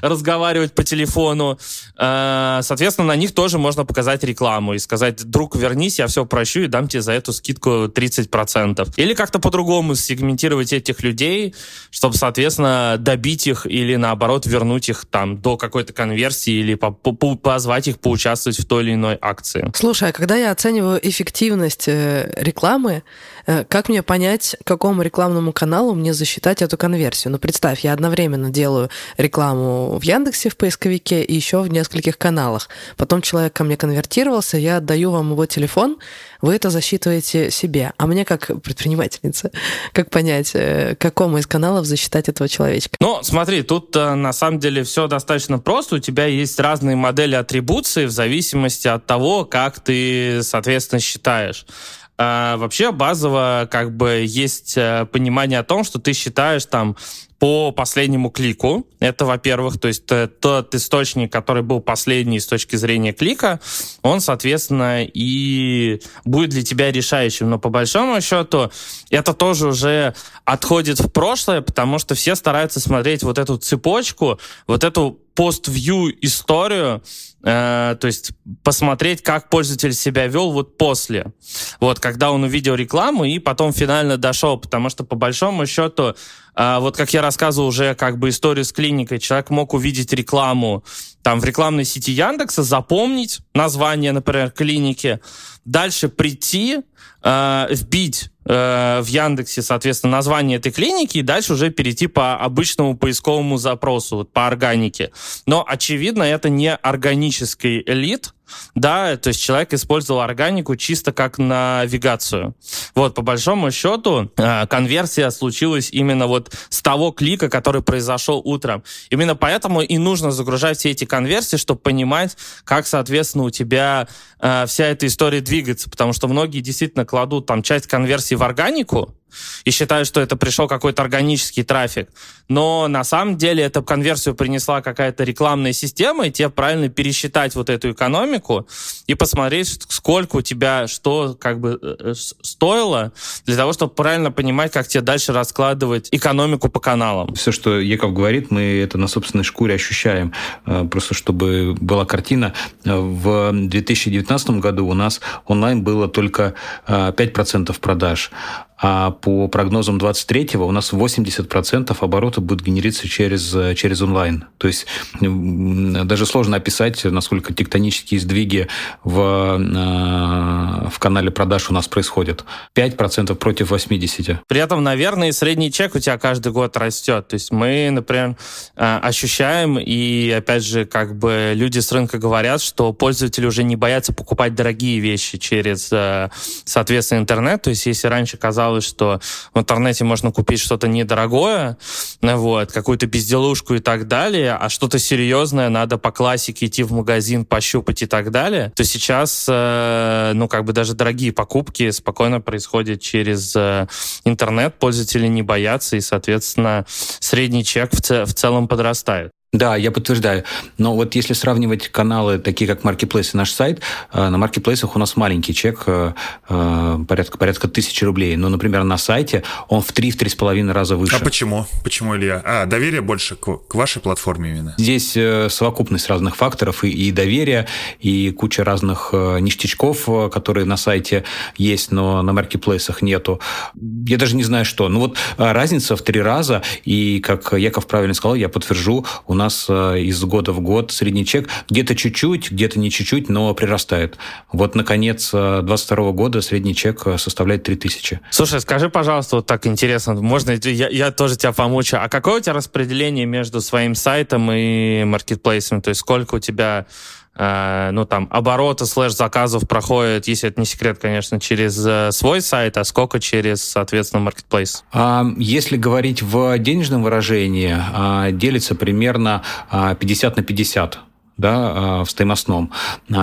разговаривать по телефону. Соответственно, на них тоже можно показать рекламу и сказать: друг, вернись, я все прощу и дам тебе за эту скидку 30%. Или как-то по-другому сегментировать этих людей, чтобы, соответственно, добить их или, наоборот, вернуть их там до какой-то конверсии или позвать их поучаствовать в той или иной акции. Слушай, а когда я оцениваю эффективность рекламы, как мне понять, какому рекламному каналу мне засчитать эту конверсию? Ну, представь, я одновременно делаю рекламу в Яндексе, в поисковике, и еще в нескольких каналах. Потом человек ко мне конвертировался, я отдаю вам его телефон, вы это засчитываете себе. А мне, как предпринимательница, как понять, какому из каналов засчитать этого человечка? Ну, смотри, тут на самом деле все достаточно просто. У тебя есть разные модели атрибуции в зависимости от того, как ты, соответственно, считаешь. Вообще базово как бы есть понимание о том, что ты считаешь там по последнему клику. Это, во-первых, то есть тот источник, который был последний с точки зрения клика, он, соответственно, и будет для тебя решающим. Но по большому счету это тоже уже отходит в прошлое, потому что все стараются смотреть вот эту цепочку, вот эту пост-вью историю, то есть посмотреть, как пользователь себя вел вот после. Вот, когда он увидел рекламу и потом финально дошел, потому что по большому счету вот как я рассказывал уже как бы историю с клиникой, человек мог увидеть рекламу там в рекламной сети Яндекса, запомнить название, например, клиники, дальше прийти, вбить в Яндексе, соответственно, название этой клиники и дальше уже перейти по обычному поисковому запросу, вот, по органике. Но, очевидно, это не органический лид, да, то есть человек использовал органику чисто как навигацию. Вот, по большому счету, конверсия случилась именно вот с того клика, который произошел утром. Именно поэтому и нужно загружать все эти конверсии, чтобы понимать, как, соответственно, у тебя вся эта история двигается, потому что многие действительно кладут там часть конверсии в органику и считают, что это пришел какой-то органический трафик. Но на самом деле эту конверсию принесла какая-то рекламная система, и тебе правильно пересчитать вот эту экономику и посмотреть, сколько у тебя что как бы стоило, для того, чтобы правильно понимать, как тебе дальше раскладывать экономику по каналам. Все, что Яков говорит, мы это на собственной шкуре ощущаем. Просто чтобы была картина, в 2019 году у нас онлайн было только 5% продаж, а по прогнозам 23-го у нас 80% оборота будет генериться через онлайн. То есть даже сложно описать, насколько тектонические сдвиги в канале продаж у нас происходят. 5% против 80%. При этом, наверное, средний чек у тебя каждый год растет. То есть мы, например, ощущаем, и опять же, как бы люди с рынка говорят, что пользователи уже не боятся покупать дорогие вещи через, соответственно, интернет. То есть если раньше казалось, что в интернете можно купить что-то недорогое, вот, какую-то безделушку и так далее, а что-то серьезное надо по классике идти в магазин, пощупать и так далее, то сейчас, ну, как бы даже дорогие покупки спокойно происходят через интернет, пользователи не боятся, и, соответственно, средний чек в целом подрастает. Да, я подтверждаю. Но вот если сравнивать каналы, такие как маркетплейс и наш сайт, на маркетплейсах у нас маленький чек, порядка 1000 рублей. Но, например, на сайте он в 3-3,5 раза выше. А почему? Почему, Илья? Доверие больше к вашей платформе именно? Здесь совокупность разных факторов и доверия, и куча разных ништячков, которые на сайте есть, но на маркетплейсах нету. Я даже не знаю, что. Ну вот разница в 3 раза, и, как Яков правильно сказал, я подтвержу, у нас из года в год средний чек где-то чуть-чуть, где-то не чуть-чуть, но прирастает. Вот, наконец, 2022 года средний чек составляет 3000. Слушай, скажи, пожалуйста, вот так интересно, можно я тоже тебя помучу, а какое у тебя распределение между своим сайтом и маркетплейсами? То есть сколько у тебя обороты /заказов проходят, если это не секрет, конечно, через свой сайт, а сколько через, соответственно, маркетплейс? Если говорить в денежном выражении, делится примерно 50/50. Да, в стоимостном.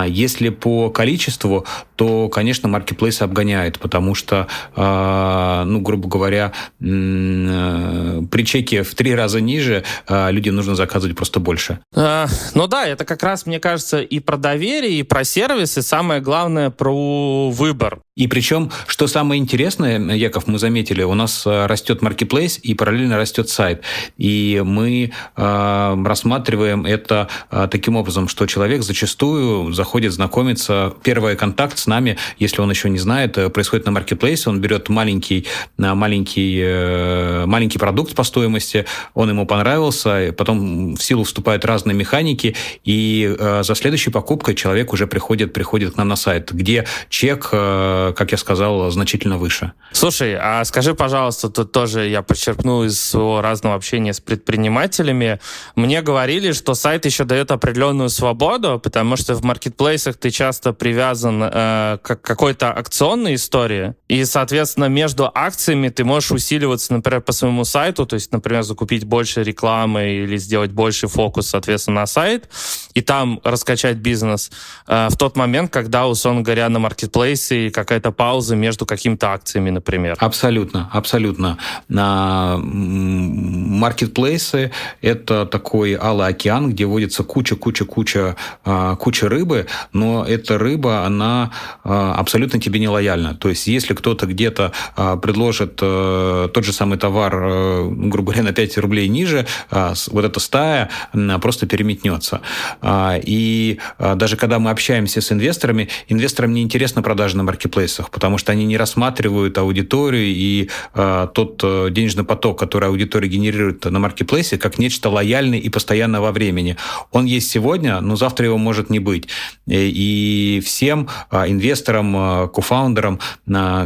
Если по количеству, то, конечно, маркетплейс обгоняет, потому что, грубо говоря, при чеке в 3 раза ниже людям нужно заказывать просто больше. Это как раз, мне кажется, и про доверие, и про сервис, и самое главное, про выбор. И причем, что самое интересное, Яков, мы заметили, у нас растет маркетплейс и параллельно растет сайт. И мы рассматриваем это таким образом, что человек зачастую заходит знакомиться. Первый контакт с нами, если он еще не знает, происходит на маркетплейсе. Он берет маленький продукт по стоимости, он ему понравился, потом в силу вступают разные механики, и за следующей покупкой человек уже приходит к нам на сайт, где чек, как я сказал, значительно выше. Слушай, а скажи, пожалуйста, тут тоже я подчеркну из своего разного общения с предпринимателями. Мне говорили, что сайт еще дает определенную свободу, потому что в маркетплейсах ты часто привязан к какой-то акционной истории, и, соответственно, между акциями ты можешь усиливаться, например, по своему сайту, то есть, например, закупить больше рекламы или сделать больше фокус, соответственно, на сайт, и там раскачать бизнес в тот момент, когда, условно говоря, на маркетплейсе какая-то пауза между какими-то акциями, например. Абсолютно. Маркетплейсы — это такой алый океан, где водится куча рыбы, но эта рыба, она абсолютно тебе не лояльна. То есть если кто-то где-то предложит тот же самый товар, грубо говоря, на 5 рублей ниже, вот эта стая просто переметнется. И даже когда мы общаемся с инвесторами, инвесторам не интересна продажа на маркетплейсах, потому что они не рассматривают аудиторию и тот денежный поток, который аудитория генерирует на маркетплейсе, как нечто лояльное и постоянное во времени. Он есть сегодня, но завтра его может не быть. И всем инвесторам, кофаундерам,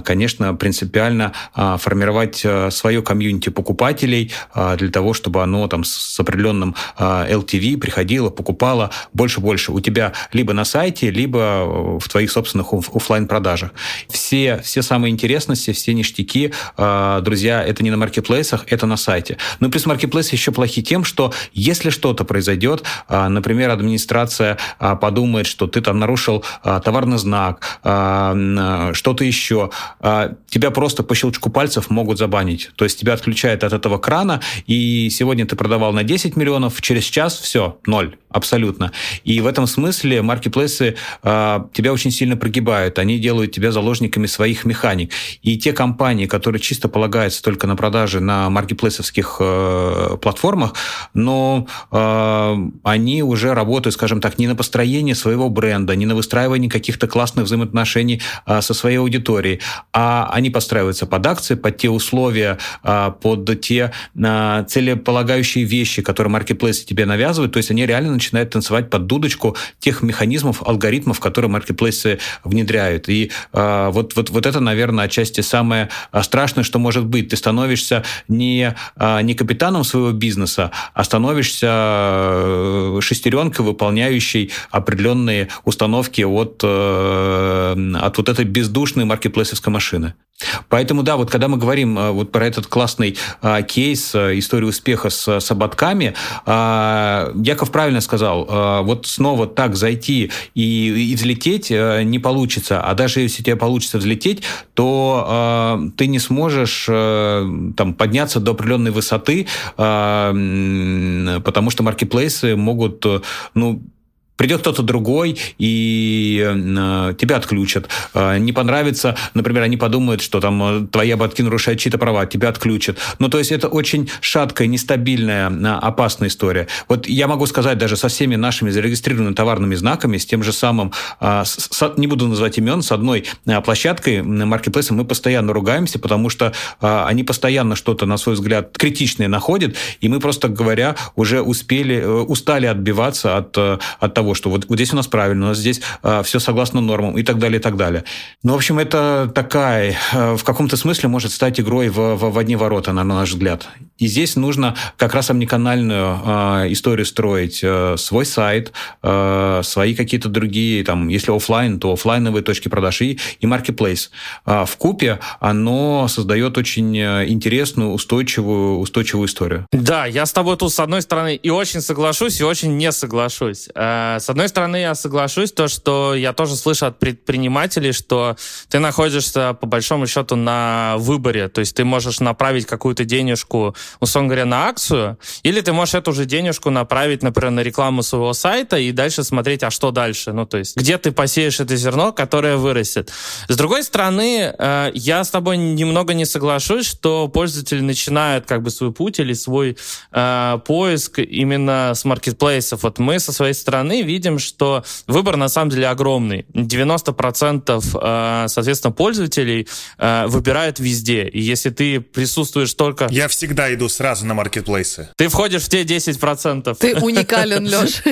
конечно, принципиально формировать свое комьюнити покупателей для того, чтобы оно там с определенным LTV приходило, покупало больше-больше у тебя либо на сайте, либо в твоих собственных офлайн-продажах. Все самые интересности, все ништяки, друзья, это не на маркетплейсах, это на сайте. Но плюс маркетплейсы еще плохи тем, что если что-то произойдет, например, администрация подумает, что ты там нарушил товарный знак, что-то еще, тебя просто по щелчку пальцев могут забанить. То есть тебя отключают от этого крана, и сегодня ты продавал на 10 миллионов, через час все, ноль, абсолютно. И в этом смысле маркетплейсы тебя очень сильно прогибают, они делают тебя заложниками своих механик. И те компании, которые чисто полагаются только на продажи на маркетплейсовских платформах, но они уже работают, скажем так, не на построение своего бренда, не на выстраивание каких-то классных взаимоотношений со своей аудиторией, а они подстраиваются под акции, под те условия, под те целеполагающие вещи, которые маркетплейсы тебе навязывают, то есть они реально начинают танцевать под дудочку тех механизмов, алгоритмов, которые маркетплейсы внедряют. И вот это, наверное, отчасти самое страшное, что может быть. Ты становишься не капитаном своего бизнеса, а становишься шестеренкой, выполняющей определенные установки от вот этой бездушной маркетплейсовской машины. Поэтому, да, вот когда мы говорим вот про этот классный кейс, историю успеха с ободками, Яков правильно сказал, вот снова так зайти и взлететь не получится, а даже если тебе получится взлететь, то ты не сможешь там подняться до определенной высоты, потому что маркетплейсы могут, придет кто-то другой, и тебя отключат. Не понравится, например, они подумают, что там твои ободки нарушают чьи-то права, тебя отключат. То есть это очень шаткая, нестабильная, опасная история. Вот я могу сказать даже со всеми нашими зарегистрированными товарными знаками, с тем же самым, не буду называть имен, с одной площадкой, маркетплейсом, мы постоянно ругаемся, потому что они постоянно что-то, на свой взгляд, критичное находят, и мы, просто говоря, уже устали отбиваться от того, что вот здесь у нас правильно, у нас здесь все согласно нормам и так далее, и так далее. В общем, это такая, в каком-то смысле, может стать игрой в одни ворота, на наш взгляд. И здесь нужно как раз омниканальную историю строить. Свой сайт, свои какие-то другие, там, если офлайн, то офлайновые точки продаж и маркетплейс. Вкупе оно создает очень интересную, устойчивую историю. Да, я с тобой тут, с одной стороны, и очень соглашусь, и очень не соглашусь. С одной стороны, я соглашусь, то, что я тоже слышу от предпринимателей, что ты находишься, по большому счету, на выборе. То есть ты можешь направить какую-то денежку, условно говоря, на акцию, или ты можешь эту же денежку направить, например, на рекламу своего сайта и дальше смотреть, а что дальше. Ну, то есть где ты посеешь это зерно, которое вырастет. С другой стороны, я с тобой немного не соглашусь, что пользователи начинают как бы свой путь или свой поиск именно с маркетплейсов. Вот мы со своей стороны видим, что выбор на самом деле огромный. 90% соответственно пользователей выбирают везде. И если ты присутствуешь только... Я всегда иду сразу на маркетплейсы. Ты входишь в те 10%. Ты уникален, Леш.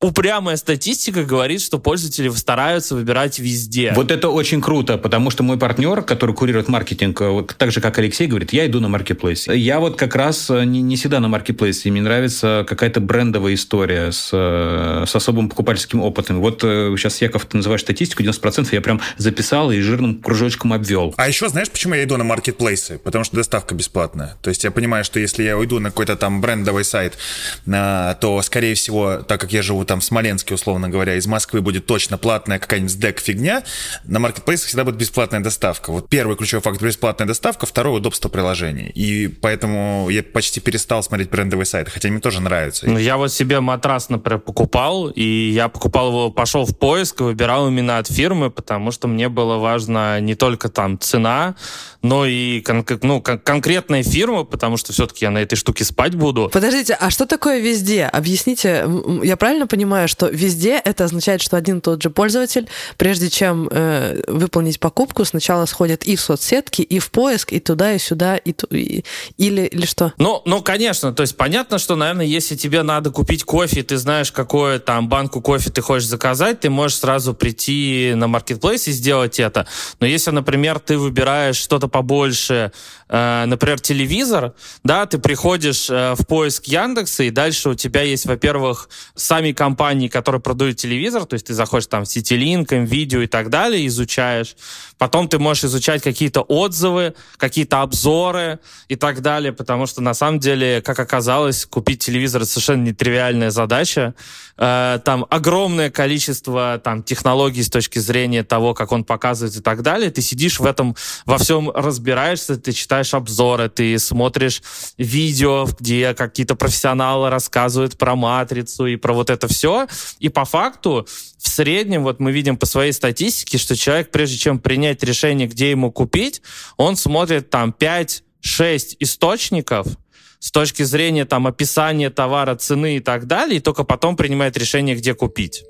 Упрямая статистика говорит, что пользователи стараются выбирать везде. Вот это очень круто, потому что мой партнер, который курирует маркетинг, вот так же, как Алексей, говорит, я иду на маркетплейс. Я вот как раз не всегда на маркетплейс, и мне нравится какая-то брендовая история с особым покупательским опытом. Вот сейчас, Яков, ты называешь статистику, 90% я прям записал и жирным кружочком обвел. А еще знаешь, почему я иду на маркетплейсы? Потому что доставка бесплатная. То есть я понимаю, что если я уйду на какой-то там брендовый сайт, то, скорее всего, так как я живу там в Смоленске, условно говоря, из Москвы будет точно платная какая-нибудь сдэк-фигня, на маркетплейсах всегда будет бесплатная доставка. Вот первый ключевой факт — бесплатная доставка, второй — удобство приложений. И поэтому я почти перестал смотреть брендовые сайты, хотя мне тоже нравятся. Ну, я вот себе матрас, например, покупал, и я покупал его, пошел в поиск, выбирал именно от фирмы, потому что мне было важно не только там цена, но и конкретная фирма, потому что все-таки я на этой штуке спать буду. Подождите, а что такое везде? Объясните, я правильно понимаю, что везде это означает, что один и тот же пользователь, прежде чем выполнить покупку, сначала сходит и в соцсетки, и в поиск, и туда, и сюда, или что? Ну, конечно, то есть понятно, что, наверное, если тебе надо купить кофе, ты знаешь, какую там банку кофе ты хочешь заказать, ты можешь сразу прийти на маркетплейс и сделать это. Но если, например, ты выбираешь что-то побольше, например, телевизор, да, ты приходишь в поиск Яндекса, и дальше у тебя есть, во-первых, сами компании, которые продают телевизор, то есть ты заходишь там в Ситилинк, МВидео и так далее, изучаешь. Потом ты можешь изучать какие-то отзывы, какие-то обзоры и так далее, потому что, на самом деле, как оказалось, купить телевизор — это совершенно нетривиальная задача. Там огромное количество там технологий с точки зрения того, как он показывает и так далее. Ты сидишь в этом, во всем разбираешься, ты читаешь обзоры, ты смотришь видео, где какие-то профессионалы рассказывают про матрицу и про вот это все. И по факту в среднем, вот мы видим по своей статистике, что человек, прежде чем принять решение, где ему купить, он смотрит там 5-6 источников с точки зрения там описания товара, цены и так далее, и только потом принимает решение, где купить.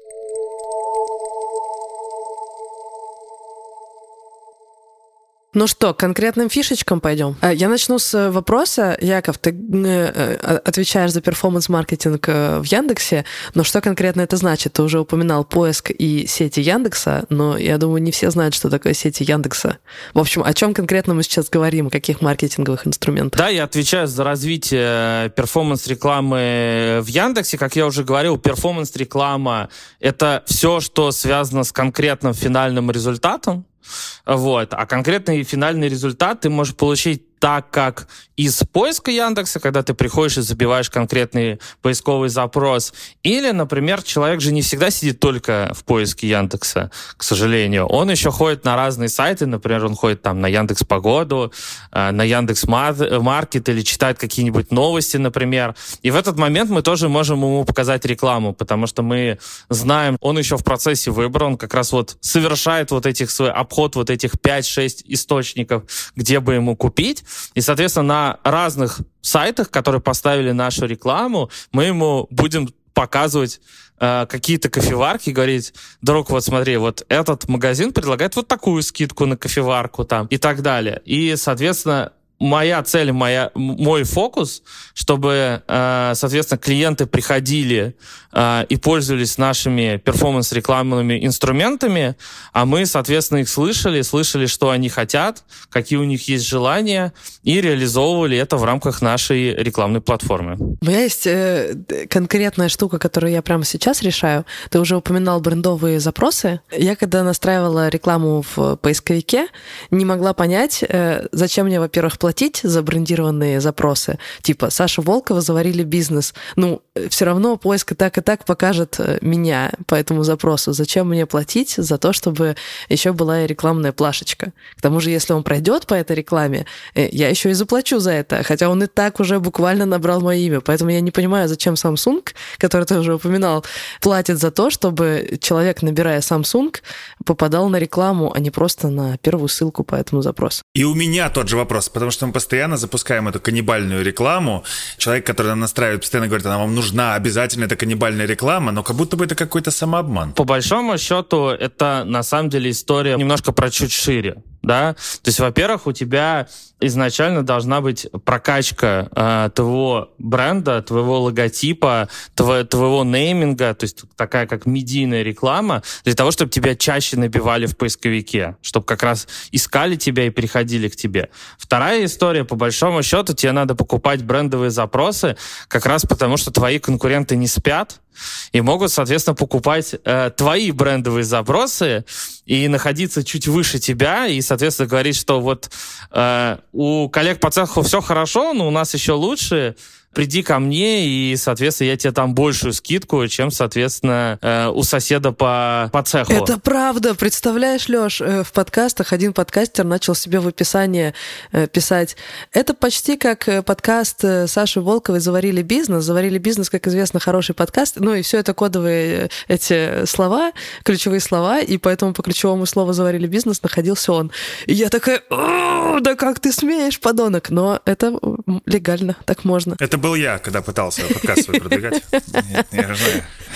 Ну что, к конкретным фишечкам пойдем. Я начну с вопроса. Яков, ты отвечаешь за перформанс-маркетинг в Яндексе, но что конкретно это значит? Ты уже упоминал поиск и сети Яндекса, но я думаю, не все знают, что такое сети Яндекса. В общем, о чем конкретно мы сейчас говорим, о каких маркетинговых инструментах? Да, я отвечаю за развитие перформанс-рекламы в Яндексе. Как я уже говорил, перформанс-реклама — это все, что связано с конкретным финальным результатом. Вот. А конкретный финальный результат ты можешь получить так, как из поиска Яндекса, когда ты приходишь и забиваешь конкретный поисковый запрос. Или, например, человек же не всегда сидит только в поиске Яндекса, к сожалению. Он еще ходит на разные сайты, например, он ходит там на Яндекс.Погоду, на Яндекс.Маркет или читает какие-нибудь новости, например. И в этот момент мы тоже можем ему показать рекламу, потому что мы знаем, он еще в процессе выбора, он как раз вот совершает вот этих свой обход вот этих 5-6 источников, где бы ему купить. И, соответственно, на разных сайтах, которые поставили нашу рекламу, мы ему будем показывать какие-то кофеварки, говорить: друг, вот смотри, вот этот магазин предлагает вот такую скидку на кофеварку там и так далее. И, соответственно, моя цель, мой фокус, чтобы, соответственно, клиенты приходили и пользовались нашими перформанс-рекламными инструментами, а мы, соответственно, их слышали, что они хотят, какие у них есть желания, и реализовывали это в рамках нашей рекламной платформы. У меня есть конкретная штука, которую я прямо сейчас решаю. Ты уже упоминал брендовые запросы. Я, когда настраивала рекламу в поисковике, не могла понять, зачем мне, во-первых, платить платить за брендированные запросы, типа «Саша Волкова, заварили бизнес». Ну, все равно поиск и так покажет меня по этому запросу. Зачем мне платить за то, чтобы еще была и рекламная плашечка? К тому же, если он пройдет по этой рекламе, я еще и заплачу за это, хотя он и так уже буквально набрал мое имя. Поэтому я не понимаю, зачем Samsung, который ты уже упоминал, платит за то, чтобы человек, набирая Samsung, попадал на рекламу, а не просто на первую ссылку по этому запросу. И у меня тот же вопрос, потому что мы постоянно запускаем эту каннибальную рекламу. Человек, который нам настраивает, постоянно говорит, она вам нужна, обязательно это каннибальная реклама, но как будто бы это какой-то самообман. По большому счету, это на самом деле история немножко про чуть шире. Да? То есть, во-первых, у тебя изначально должна быть прокачка твоего бренда, твоего логотипа, твоего нейминга, то есть такая как медийная реклама, для того, чтобы тебя чаще набивали в поисковике, чтобы как раз искали тебя и переходили к тебе. Вторая история, по большому счету, тебе надо покупать брендовые запросы, как раз потому, что твои конкуренты не спят и могут, соответственно, покупать твои брендовые запросы и находиться чуть выше тебя, и, соответственно, говорить, что вот у коллег по цеху все хорошо, но у нас еще лучше, приди ко мне, и, соответственно, я тебе там большую скидку, чем, соответственно, у соседа по цеху. Это правда. Представляешь, Лёш, в подкастах один подкастер начал себе в описании писать. Это почти как подкаст Саши Волковой «Заварили бизнес». «Заварили бизнес», как известно, хороший подкаст. Ну и все это кодовые эти слова, ключевые слова, и поэтому по ключевому слову «Заварили бизнес» находился он. И я такая, да как ты смеешь, подонок? Но это легально, так можно. Это был я, когда пытался подкаст свой продвигать.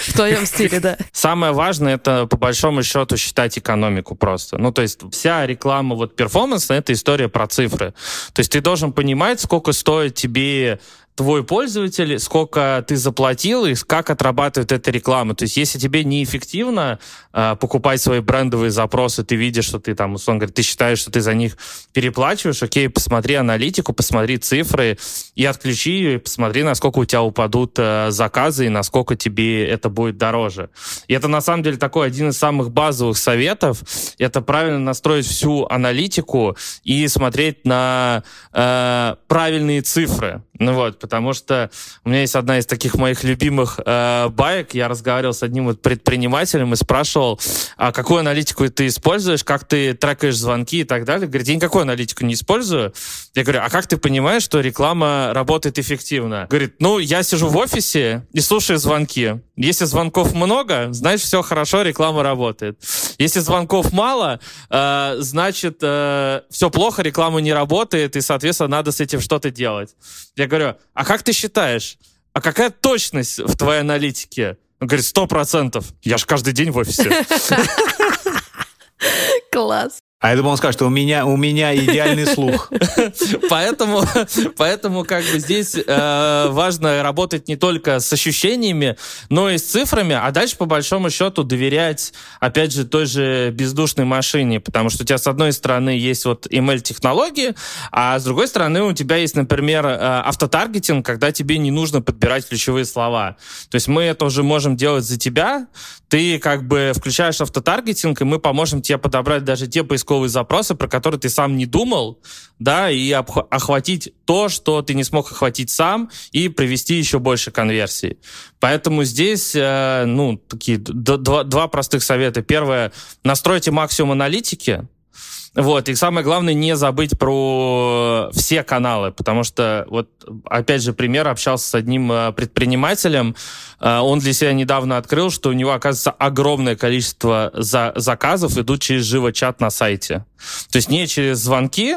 В твоем стиле, да. Самое важное — это, по большому счету, считать экономику просто. Ну, то есть вся реклама вот перформанса — это история про цифры. То есть ты должен понимать, сколько стоит тебе твой пользователь, сколько ты заплатил и как отрабатывает эта реклама. То есть если тебе неэффективно покупать свои брендовые запросы, ты видишь, что ты там, условно говоря, ты считаешь, что ты за них переплачиваешь, окей, посмотри аналитику, посмотри цифры и отключи, и посмотри, насколько у тебя упадут заказы и насколько тебе это будет дороже. И это, на самом деле, такой один из самых базовых советов. Это правильно настроить всю аналитику и смотреть на правильные цифры. Ну вот, потому что у меня есть одна из таких моих любимых баек. Я разговаривал с одним предпринимателем и спрашивал, а какую аналитику ты используешь, как ты трекаешь звонки и так далее. Говорит, я никакую аналитику не использую. Я говорю, а как ты понимаешь, что реклама работает эффективно? Говорит, ну, я сижу в офисе и слушаю звонки. Если звонков много, значит, все хорошо, реклама работает. Если звонков мало, значит, все плохо, реклама не работает, и, соответственно, надо с этим что-то делать. Я говорю, а как ты считаешь, а какая точность в твоей аналитике? Он говорит, 100%. Я же каждый день в офисе. Класс. А я думал, он скажет, что у меня идеальный слух. Поэтому как бы здесь важно работать не только с ощущениями, но и с цифрами, а дальше, по большому счету, доверять, опять же, той же бездушной машине, потому что у тебя, с одной стороны, есть вот ML-технологии, а с другой стороны, у тебя есть, например, автотаргетинг, когда тебе не нужно подбирать ключевые слова. То есть мы это уже можем делать за тебя, ты как бы включаешь автотаргетинг, и мы поможем тебе подобрать даже те поисковые запросы, про которые ты сам не думал, да, и охватить то, что ты не смог охватить сам, и привести еще больше конверсий. Поэтому здесь, ну, такие два простых совета. Первое, настройте максимум аналитики. Вот, и самое главное, не забыть про все каналы, потому что, вот, опять же, пример, общался с одним предпринимателем, он для себя недавно открыл, что у него, оказывается, огромное количество заказов идут через живочат на сайте. То есть не через звонки,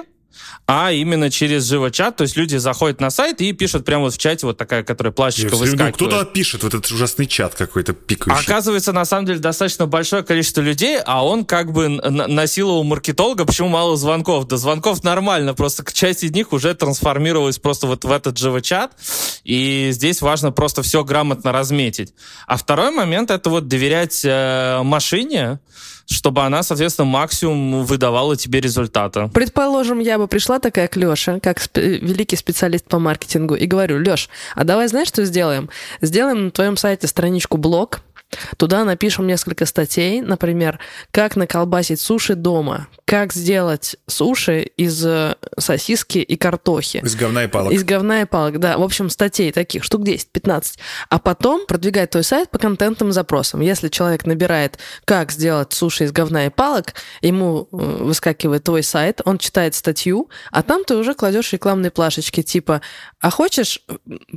а именно через живочат, то есть люди заходят на сайт и пишут прямо вот в чате, вот такая, которая плашечка выскакивает. Ну, кто-то пишет, вот этот ужасный чат какой-то пикающий. Оказывается, на самом деле, достаточно большое количество людей, а он как бы насиловал маркетолога, почему мало звонков? Да звонков нормально, просто часть из них уже трансформировалась просто вот в этот живочат, и здесь важно просто все грамотно разметить. А второй момент — это вот доверять машине, чтобы она, соответственно, максимум выдавала тебе результата. Предположим, я бы пришла такая к Лёше, как великий специалист по маркетингу, и говорю, Лёш, а давай знаешь, что сделаем? Сделаем на твоем сайте страничку-блог, Туда напишем несколько статей, например, как наколбасить суши дома, как сделать суши из сосиски и картохи. Из говна и палок. Из говна и палок, да. В общем, статей таких, штук 10, 15. А потом продвигать твой сайт по контентным запросам. Если человек набирает, как сделать суши из говна и палок, ему выскакивает твой сайт, он читает статью, а там ты уже кладешь рекламные плашечки, типа, а хочешь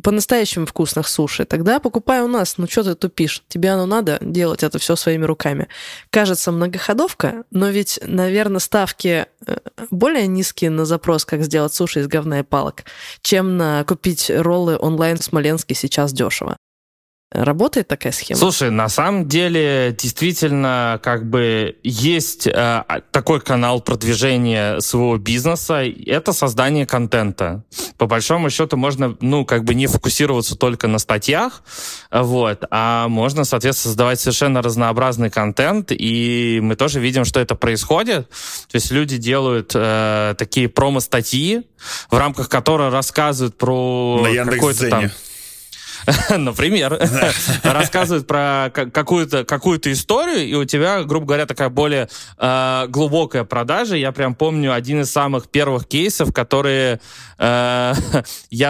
по-настоящему вкусных суши? Тогда покупай у нас, ну что ты тупишь? Тебе оно надо делать это все своими руками. Кажется, многоходовка, но ведь, наверное, ставки более низкие на запрос, как сделать суши из говна и палок, чем на купить роллы онлайн в Смоленске сейчас дешево. Работает такая схема? Слушай, на самом деле действительно как бы есть такой канал продвижения своего бизнеса. Это создание контента. По большому счету можно, ну, как бы не фокусироваться только на статьях, вот, а можно, соответственно, создавать совершенно разнообразный контент. И мы тоже видим, что это происходит. То есть люди делают такие промо-статьи, в рамках которой рассказывают про какой-то там... Например, рассказывают про какую-то историю, и у тебя, грубо говоря, такая более глубокая продажа. Я прям помню один из самых первых кейсов, которые я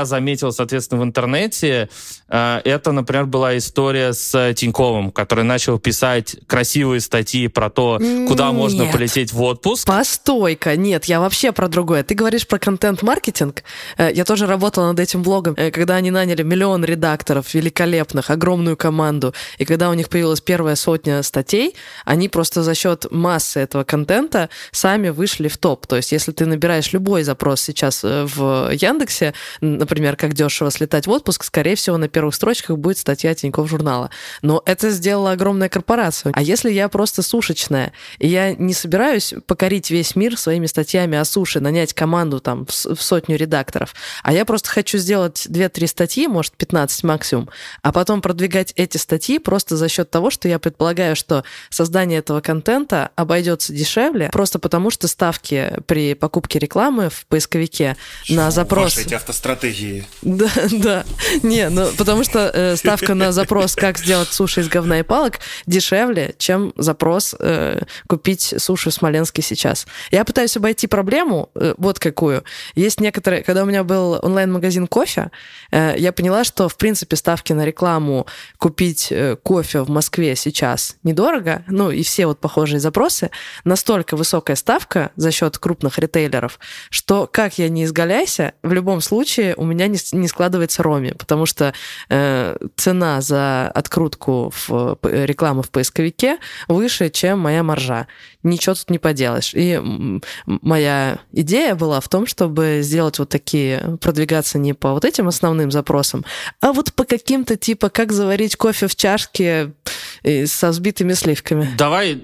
заметил, соответственно, в интернете. Это, например, была история с Тиньковым, который начал писать красивые статьи про то, куда можно полететь в отпуск. Постой-ка, нет, я вообще про другое. Ты говоришь про контент-маркетинг. Я тоже работала над этим блогом, когда они наняли миллион редакторов, великолепных, огромную команду. И когда у них появилась первая сотня статей, они просто за счет массы этого контента сами вышли в топ. То есть, если ты набираешь любой запрос сейчас в Яндексе, например, как дешево слетать в отпуск, скорее всего, на первых строчках будет статья Тинькофф журнала. Но это сделала огромная корпорация. А если я просто сушечная, и я не собираюсь покорить весь мир своими статьями о суше, нанять команду там в сотню редакторов, а я просто хочу сделать 2-3 статьи, может, 15 максимум, а потом продвигать эти статьи просто за счет того, что я предполагаю, что создание этого контента обойдется дешевле, просто потому что ставки при покупке рекламы в поисковике на запрос... Ваши эти автостратегии. Да. Не, ну потому что ставка на запрос «как сделать суши из говна и палок» дешевле, чем запрос «купить суши в Смоленске сейчас». Я пытаюсь обойти проблему, вот какую. Есть некоторые... Когда у меня был онлайн-магазин кофе, я поняла, что в принципе, ставки на рекламу купить кофе в Москве сейчас недорого, ну и все вот похожие запросы, настолько высокая ставка за счет крупных ритейлеров, что как я не изгаляйся, в любом случае у меня не складывается ROMI, потому что цена за открутку в рекламу в поисковике выше, чем моя маржа. Ничего тут не поделаешь. И моя идея была в том, чтобы сделать вот такие, продвигаться не по вот этим основным запросам, а вот по каким-то типа «как заварить кофе в чашке со взбитыми сливками». Давай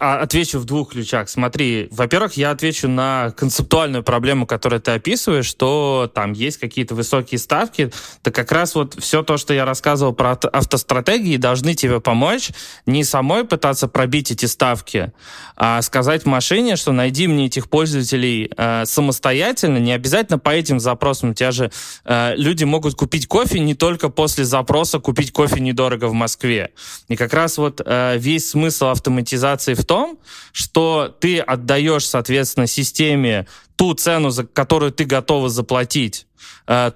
отвечу в двух ключах. Смотри, во-первых, я отвечу на концептуальную проблему, которую ты описываешь, что там есть какие-то высокие ставки. Да как раз вот все то, что я рассказывал про автостратегии, должны тебе помочь не самой пытаться пробить эти ставки, а сказать машине, что найди мне этих пользователей самостоятельно, не обязательно по этим запросам. У тебя же люди могут купить кофе не только после запроса «купить кофе недорого в Москве». И как раз вот весь смысл автоматизации в том, что ты отдаешь, соответственно, системе ту цену, за которую ты готова заплатить,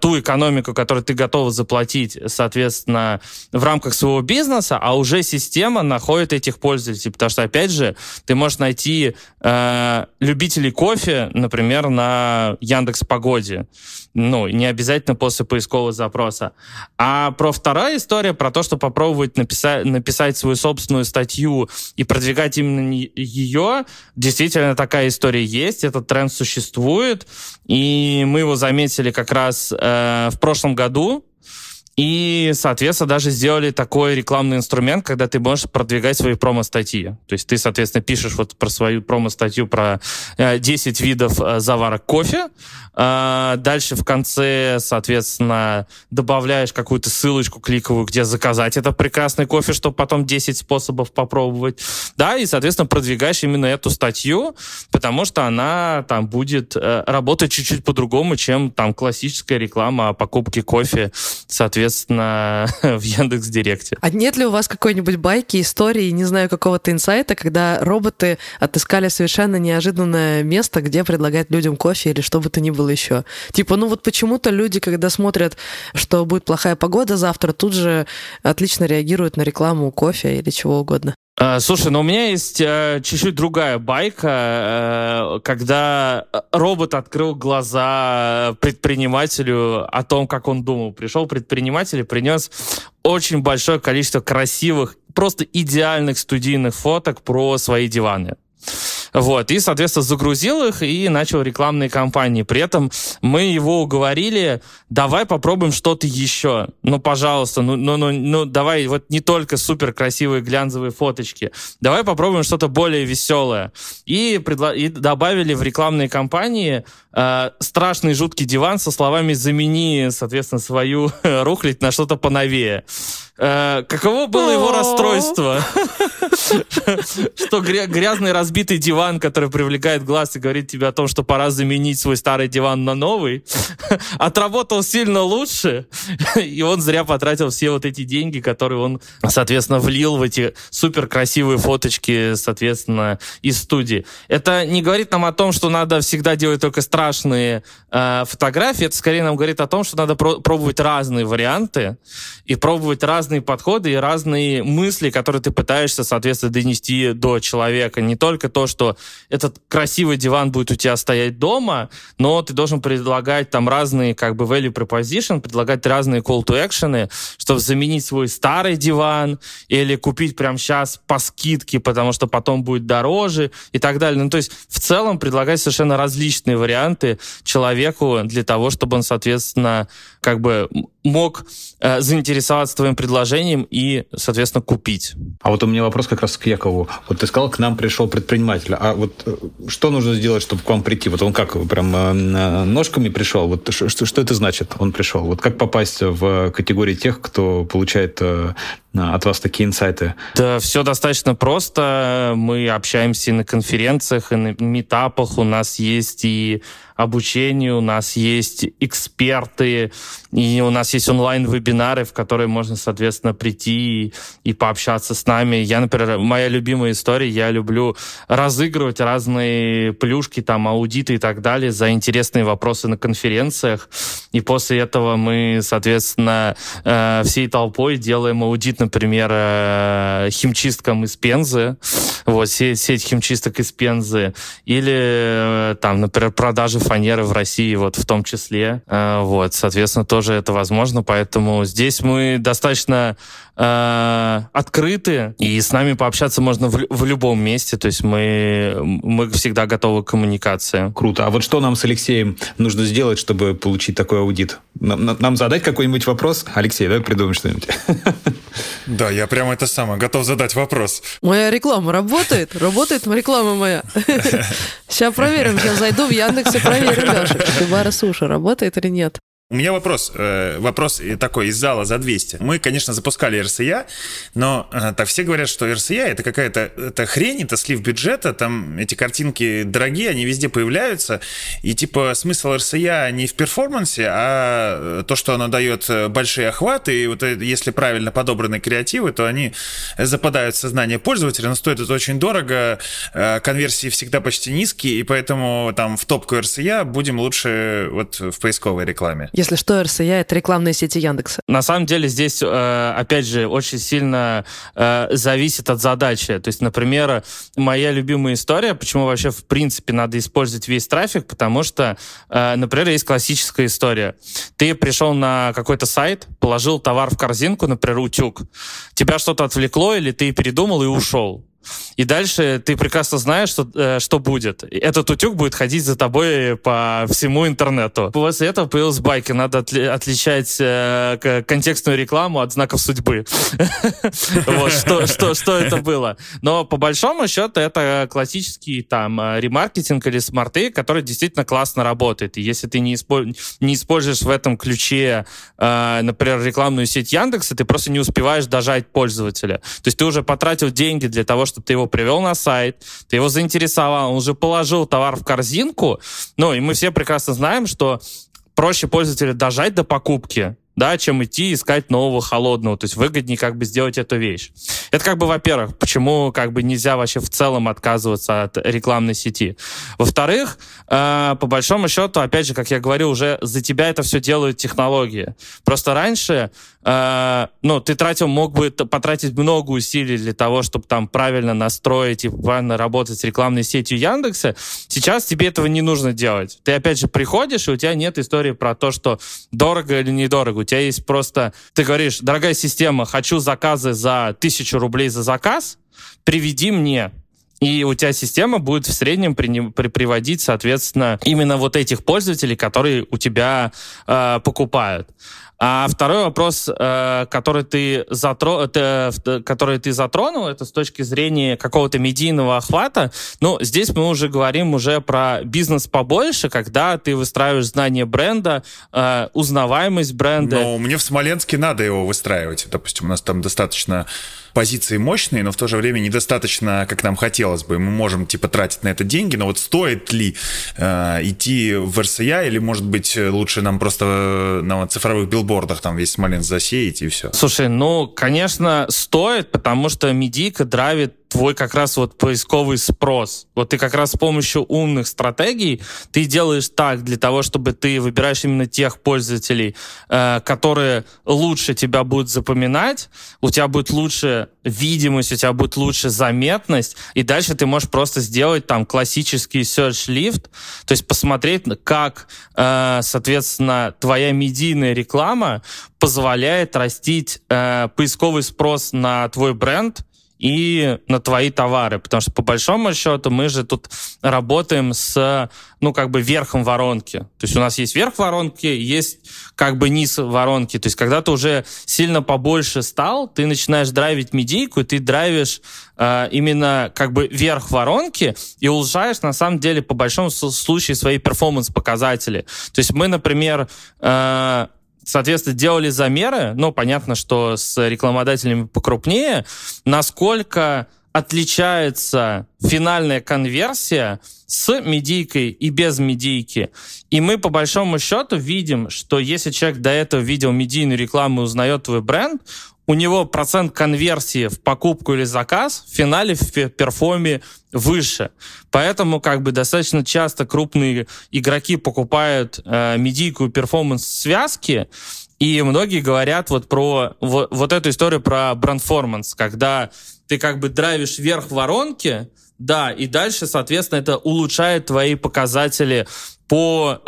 ту экономику, которую ты готова заплатить, соответственно, в рамках своего бизнеса, а уже система находит этих пользователей. Потому что, опять же, ты можешь найти любителей кофе, например, на Яндекс.Погоде. Ну, не обязательно после поискового запроса. А про вторая история, про то, что попробовать написать свою собственную статью и продвигать именно ее, действительно такая история есть, этот тренд существует, и мы его заметили как раз в прошлом году, и, соответственно, даже сделали такой рекламный инструмент, когда ты можешь продвигать свои промо-статьи. То есть ты, соответственно, пишешь вот про свою промо-статью про 10 видов заварок кофе, дальше в конце, соответственно, добавляешь какую-то ссылочку кликовую, где заказать этот прекрасный кофе, чтобы потом 10 способов попробовать. Да, и, соответственно, продвигаешь именно эту статью, потому что она там будет работать чуть-чуть по-другому, чем там классическая реклама о покупке кофе, соответственно, соответственно, в Яндекс.Директе. А нет ли у вас какой-нибудь байки, истории, не знаю, какого-то инсайта, когда роботы отыскали совершенно неожиданное место, где предлагать людям кофе или что бы то ни было еще? Типа, ну вот почему-то люди, когда смотрят, что будет плохая погода завтра, тут же отлично реагируют на рекламу кофе или чего угодно. Слушай, ну у меня есть чуть-чуть другая байка, когда робот открыл глаза предпринимателю о том, как он думал. Пришел предприниматель и принес очень большое количество красивых, просто идеальных студийных фоток про свои диваны. Вот, и, соответственно, загрузил их и начал рекламные кампании. При этом мы его уговорили, давай попробуем что-то еще. Ну, пожалуйста, ну давай вот не только супер красивые глянцевые фоточки. Давай попробуем что-то более веселое. И добавили в рекламные кампании страшный жуткий диван со словами «замени, соответственно, свою рухлядь на что-то поновее». Каково было его расстройство? Что грязный разбитый диван, который привлекает глаз и говорит тебе о том, что пора заменить свой старый диван на новый, отработал сильно лучше, и он зря потратил все вот эти деньги, которые он, соответственно, влил в эти суперкрасивые фоточки, соответственно, из студии. Это не говорит нам о том, что надо всегда делать только страшные фотографии, это скорее нам говорит о том, что надо пробовать разные варианты и пробовать разные подходы и разные мысли, которые ты пытаешься, соответственно, донести до человека. Не только то, что этот красивый диван будет у тебя стоять дома, но ты должен предлагать там разные как бы value proposition, предлагать разные call to action, чтобы заменить свой старый диван или купить прямо сейчас по скидке, потому что потом будет дороже и так далее. Ну, то есть в целом предлагать совершенно различные варианты человеку для того, чтобы он, соответственно, как бы мог заинтересоваться твоим предложением и, соответственно, купить. А вот у меня вопрос как раз к Якову. Вот ты сказал, к нам пришел предприниматель. А вот что нужно сделать, чтобы к вам прийти? Вот он как, прям ножками пришел? Вот что это значит, он пришел? Вот как попасть в категорию тех, кто получает от вас такие инсайты? Да, все достаточно просто. Мы общаемся и на конференциях, и на митапах. У нас есть и обучение, у нас есть эксперты, и у нас есть онлайн-вебинары, в которые можно, соответственно, прийти и пообщаться с нами. Я, например, моя любимая история, я люблю разыгрывать разные плюшки, там, аудиты и так далее за интересные вопросы на конференциях. И после этого мы, соответственно, всей толпой делаем аудит, например, химчисткам из Пензы, вот, сеть химчисток из Пензы, или, там, например, продажи фанеры в России, вот, в том числе. Вот, соответственно, тоже это возможно, поэтому здесь мы достаточно открыты, и с нами пообщаться можно в любом месте, то есть мы всегда готовы к коммуникации. Круто. А вот что нам с Алексеем нужно сделать, чтобы получить такой аудит? Нам задать какой-нибудь вопрос? Алексей, давай придумаем что-нибудь. Да, я прямо это самое, готов задать вопрос. Моя реклама работает? Работает реклама моя. Сейчас проверим, я зайду в Яндекс и проверю, Леша, Копибара суши работает или нет. У меня вопрос такой из зала за 200. Мы, конечно, запускали РСЯ, но так все говорят, что РСЯ это какая-то хрень, это слив бюджета, там эти картинки дорогие, они везде появляются, и типа смысл РСЯ не в перформансе, а то, что оно дает большие охваты, и вот если правильно подобраны креативы, то они западают в сознание пользователя, но стоит это очень дорого, конверсии всегда почти низкие, и поэтому там в топку РСЯ будем лучше вот в поисковой рекламе. Если что, РСЯ — это рекламные сети Яндекса. На самом деле здесь, опять же, очень сильно зависит от задачи. То есть, например, моя любимая история, почему вообще, в принципе, надо использовать весь трафик, потому что, например, есть классическая история. Ты пришел на какой-то сайт, положил товар в корзинку, например, утюг. Тебя что-то отвлекло, или ты передумал и ушел. И дальше ты прекрасно знаешь, что будет. Этот утюг будет ходить за тобой по всему интернету. После этого появилась байка. Надо отличать контекстную рекламу от знаков судьбы. Что это было. Но по большому счету это классический ремаркетинг или смарты, который действительно классно работает. И если ты не используешь в этом ключе, например, рекламную сеть Яндекса, ты просто не успеваешь дожать пользователя. То есть ты уже потратил деньги для того, чтобы ты его привел на сайт, ты его заинтересовал, он уже положил товар в корзинку. Ну, и мы все прекрасно знаем, что проще пользователя дожать до покупки, да, чем идти искать нового холодного. То есть выгоднее как бы сделать эту вещь. Это как бы, во-первых, почему как бы нельзя вообще в целом отказываться от рекламной сети. Во-вторых, по большому счету, опять же, как я говорил, уже за тебя это все делают технологии. Просто раньше ты мог бы потратить много усилий для того, чтобы там правильно настроить и правильно работать с рекламной сетью Яндекса. Сейчас тебе этого не нужно делать. Ты опять же приходишь, и у тебя нет истории про то, что дорого или недорого. У тебя есть просто... Ты говоришь, дорогая система, хочу заказы за 1000 рублей за заказ, приведи мне. И у тебя система будет в среднем приводить, соответственно, именно вот этих пользователей, которые у тебя покупают. А второй вопрос, который ты затронул, это с точки зрения какого-то медийного охвата. Ну, здесь мы уже говорим про бизнес побольше, когда ты выстраиваешь знание бренда, узнаваемость бренда. Ну, мне в Смоленске надо его выстраивать. Допустим, у нас там достаточно позиции мощные, но в то же время недостаточно, как нам хотелось бы. Мы можем, тратить на это деньги, но вот стоит ли идти в РСЯ, или, может быть, лучше нам просто на цифровых билбордах там весь Смоленск засеять и все? Слушай, конечно, стоит, потому что медийка драйвит твой как раз поисковый спрос. Ты как раз с помощью умных стратегий ты делаешь так для того, чтобы ты выбираешь именно тех пользователей, которые лучше тебя будут запоминать, у тебя будет лучше видимость, у тебя будет лучше заметность, и дальше ты можешь просто сделать там классический search lift, то есть посмотреть, как, соответственно, твоя медийная реклама позволяет растить поисковый спрос на твой бренд и на твои товары, потому что по большому счету мы же тут работаем с, верхом воронки. То есть у нас есть верх воронки, есть низ воронки. То есть когда ты уже сильно побольше стал, ты начинаешь драйвить медийку, и ты драйвишь именно верх воронки и улучшаешь на самом деле по большому случаю свои перформанс-показатели. То есть мы, например, соответственно, делали замеры, понятно, что с рекламодателями покрупнее, насколько отличается финальная конверсия с медийкой и без медийки. И мы, по большому счету, видим, что если человек до этого видел медийную рекламу и узнает твой бренд, у него процент конверсии в покупку или заказ в финале в перформе выше. Поэтому достаточно часто крупные игроки покупают медийку и перформанс-связки, и многие говорят про вот эту историю про брендформанс, когда ты драйвишь вверх воронки, да, и дальше, соответственно, это улучшает твои показатели по,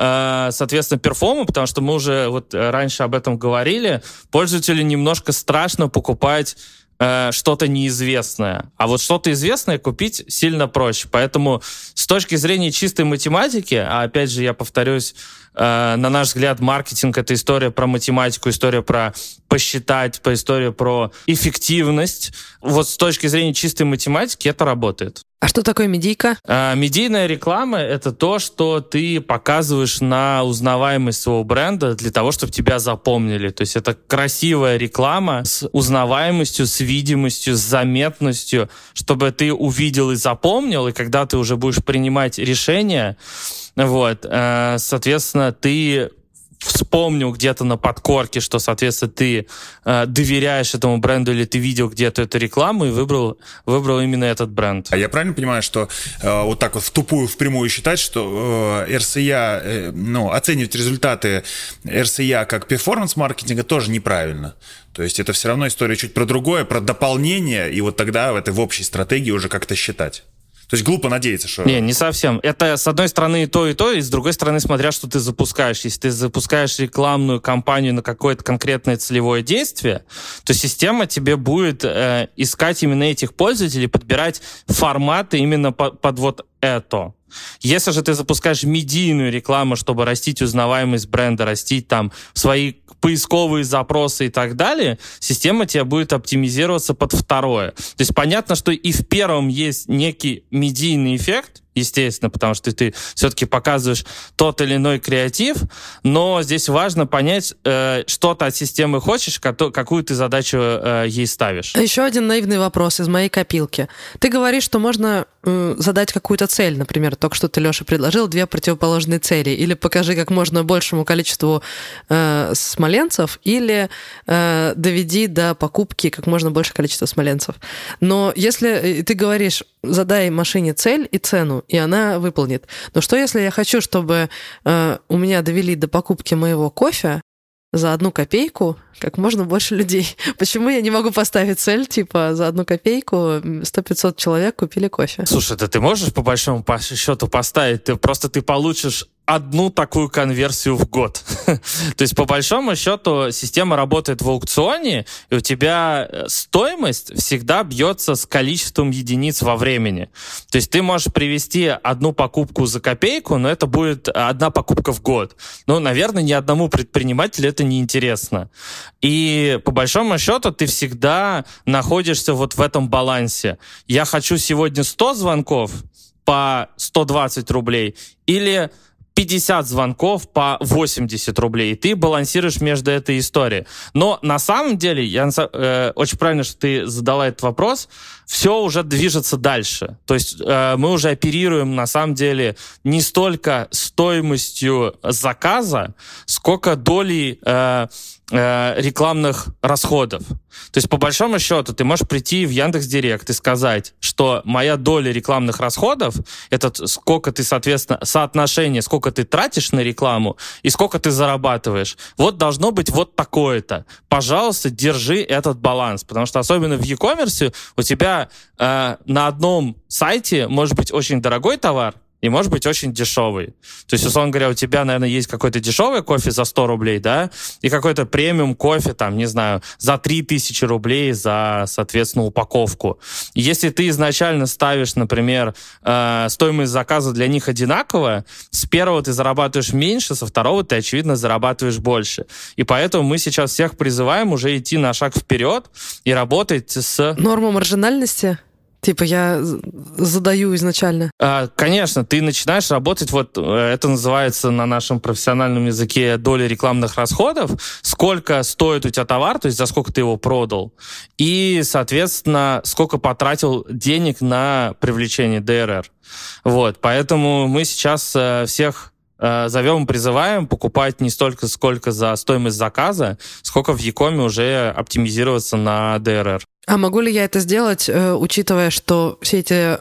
соответственно, перформу, потому что мы уже раньше об этом говорили, пользователю немножко страшно покупать что-то неизвестное. А что-то известное купить сильно проще. Поэтому с точки зрения чистой математики, а опять же я повторюсь, на наш взгляд, маркетинг — это история про математику, история про посчитать, история про эффективность. С точки зрения чистой математики это работает. А что такое медийка? Медийная реклама — это то, что ты показываешь на узнаваемость своего бренда для того, чтобы тебя запомнили. То есть это красивая реклама с узнаваемостью, с видимостью, с заметностью, чтобы ты увидел и запомнил, и когда ты уже будешь принимать решения, соответственно, ты вспомнил где-то на подкорке, что, соответственно, ты доверяешь этому бренду или ты видел где-то эту рекламу и выбрал именно этот бренд. А я правильно понимаю, что втупую, впрямую считать, что РСЯ, оценивать результаты РСЯ как перформанс-маркетинга тоже неправильно? То есть это все равно история чуть про другое, про дополнение, и тогда в этой общей стратегии уже как-то считать? То есть глупо надеяться, что... Не совсем. Это, с одной стороны, и то, и с другой стороны, смотря, что ты запускаешь. Если ты запускаешь рекламную кампанию на какое-то конкретное целевое действие, то система тебе будет искать именно этих пользователей, подбирать форматы именно под это. Если же ты запускаешь медийную рекламу, чтобы растить узнаваемость бренда, растить там свои поисковые запросы и так далее, система тебя будет оптимизироваться под второе. То есть понятно, что и в первом есть некий медийный эффект, естественно, потому что ты все-таки показываешь тот или иной креатив, но здесь важно понять, что ты от системы хочешь, какую ты задачу ей ставишь. Еще один наивный вопрос из моей копилки. Ты говоришь, что можно задать какую-то цель, например, только что ты, Леша, предложил две противоположные цели, или покажи как можно большему количеству смоленцев, или доведи до покупки как можно большее количество смоленцев. Но если ты говоришь, задай машине цель и цену, и она выполнит. Но что, если я хочу, чтобы у меня довели до покупки моего кофе за 1 копейку как можно больше людей? Почему я не могу поставить цель, типа, за 1 копейку 100-500 человек купили кофе? Слушай, это ты можешь по большому счету поставить, ты получишь одну такую конверсию в год. То есть, по большому счету, система работает в аукционе, и у тебя стоимость всегда бьется с количеством единиц во времени. То есть, ты можешь привести 1 покупку за 1 копейку, но это будет 1 покупка в год. Ну, наверное, ни одному предпринимателю это неинтересно. И, по большому счету, ты всегда находишься вот в этом балансе. Я хочу сегодня 100 звонков по 120 рублей, или 50 звонков по 80 рублей, и ты балансируешь между этой историей. Но на самом деле, очень правильно, что ты задала этот вопрос, все уже движется дальше. То есть мы уже оперируем, на самом деле, не столько стоимостью заказа, сколько долей рекламных расходов. То есть, по большому счету, ты можешь прийти в Яндекс.Директ и сказать, что моя доля рекламных расходов, это сколько ты, соответственно, соотношение, сколько ты тратишь на рекламу и сколько ты зарабатываешь. Вот должно быть вот такое-то. Пожалуйста, держи этот баланс, потому что особенно в e-commerce у тебя на одном сайте может быть очень дорогой товар, и может быть очень дешевый. То есть, условно говоря, у тебя, наверное, есть какой-то дешевый кофе за 100 рублей, да, и какой-то премиум кофе, там, не знаю, за 3000 рублей за, соответственно, упаковку. Если ты изначально ставишь, например, стоимость заказа для них одинаковая, с первого ты зарабатываешь меньше, со второго ты, очевидно, зарабатываешь больше. И поэтому мы сейчас всех призываем уже идти на шаг вперед и работать с... Норму маржинальности? Типа я задаю изначально? Конечно, ты начинаешь работать, вот это называется на нашем профессиональном языке доля рекламных расходов, сколько стоит у тебя товар, то есть за сколько ты его продал, и, соответственно, сколько потратил денег на привлечение ДРР. Вот, поэтому мы сейчас всех зовем, призываем покупать не столько, сколько за стоимость заказа, сколько в e-коме уже оптимизироваться на ДРР. А могу ли я это сделать, учитывая, что все эти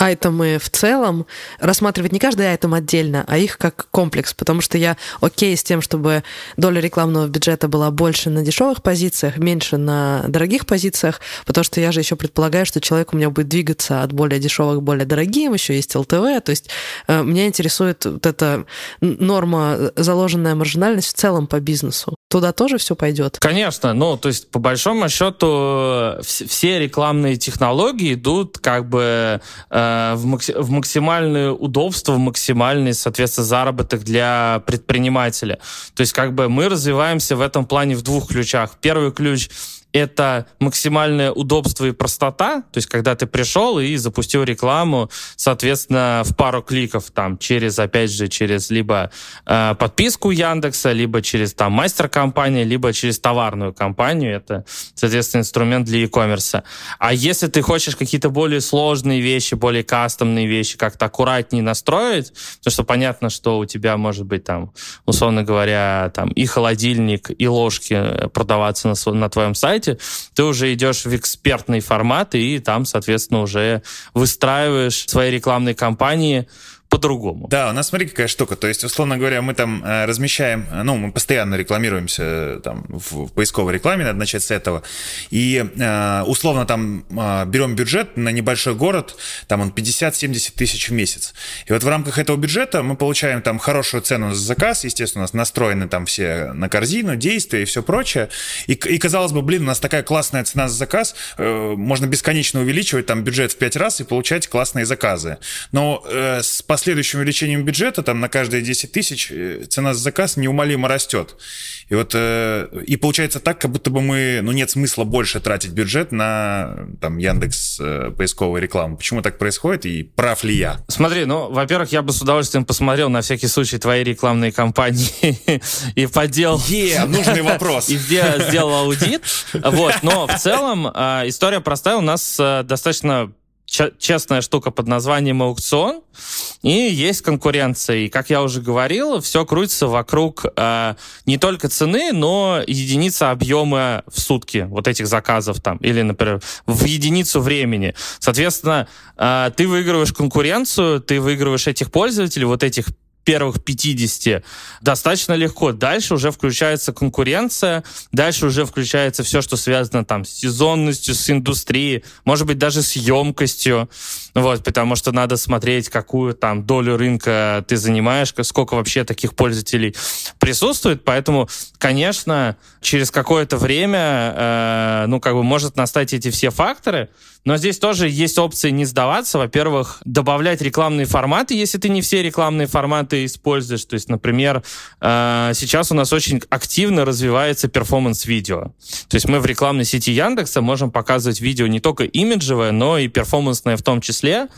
айтемы в целом рассматривать не каждый айтем отдельно, а их как комплекс? Потому что я окей с тем, чтобы доля рекламного бюджета была больше на дешевых позициях, меньше на дорогих позициях, потому что я же еще предполагаю, что человек у меня будет двигаться от более дешевых к более дорогим, еще есть ЛТВ, то есть меня интересует вот эта норма, заложенная маржинальность в целом по бизнесу. Туда тоже все пойдет? Конечно, ну, то есть по большому счету все рекламные технологии идут как бы в максимальное удобство, в максимальный, соответственно, заработок для предпринимателя. То есть как бы мы развиваемся в этом плане в двух ключах. Первый ключ — это максимальное удобство и простота, то есть когда ты пришел и запустил рекламу, соответственно, в пару кликов, там, через, опять же, через либо подписку Яндекса, либо через, там, мастер-компанию, либо через товарную компанию, это, соответственно, инструмент для e-commerce. А если ты хочешь какие-то более сложные вещи, более кастомные вещи как-то аккуратнее настроить, потому что понятно, что у тебя может быть, там, условно говоря, там, и холодильник, и ложки продаваться на твоем сайте, ты уже идешь в экспертный формат и там, соответственно, уже выстраиваешь свои рекламные кампании по-другому. Да, у нас, смотри, какая штука. То есть, условно говоря, мы там размещаем, ну, мы постоянно рекламируемся там в поисковой рекламе, надо начать с этого. И условно там берем бюджет на небольшой город, там он 50-70 тысяч в месяц. И вот в рамках этого бюджета мы получаем там хорошую цену за заказ, естественно, у нас настроены там все на корзину, действия и все прочее. И казалось бы, блин, у нас такая классная цена за заказ, можно бесконечно увеличивать там бюджет в 5 раз и получать классные заказы. Но с последующим увеличением бюджета, там на каждые 10 тысяч цена за заказ неумолимо растет. И вот и получается так, как будто бы мы, ну, нет смысла больше тратить бюджет на там Яндекс поисковую рекламу. Почему так происходит и прав ли я? Смотри, ну, во-первых, я бы с удовольствием посмотрел на всякий случай твои рекламные кампании и поделал... нужный вопрос. И сделал аудит. Вот, но в целом история простая. У нас достаточно честная штука под названием аукцион, и есть конкуренция. И, как я уже говорил, все крутится вокруг не только цены, но единицы объема в сутки вот этих заказов там, или, например, в единицу времени. Соответственно, ты выигрываешь конкуренцию, ты выигрываешь этих пользователей, вот этих первых 50 достаточно легко. Дальше уже включается конкуренция, дальше уже включается все, что связано там с сезонностью, с индустрией, может быть, даже с емкостью, вот, потому что надо смотреть, какую там долю рынка ты занимаешь, сколько вообще таких пользователей присутствует, поэтому, конечно, через какое-то время, ну, как бы, может настать эти все факторы, но здесь тоже есть опции не сдаваться. Во-первых, добавлять рекламные форматы, если ты не все рекламные форматы используешь. То есть, например, сейчас у нас очень активно развивается перформанс-видео. То есть мы в рекламной сети Яндекса можем показывать видео не только имиджевое, но и перформансное в том числе.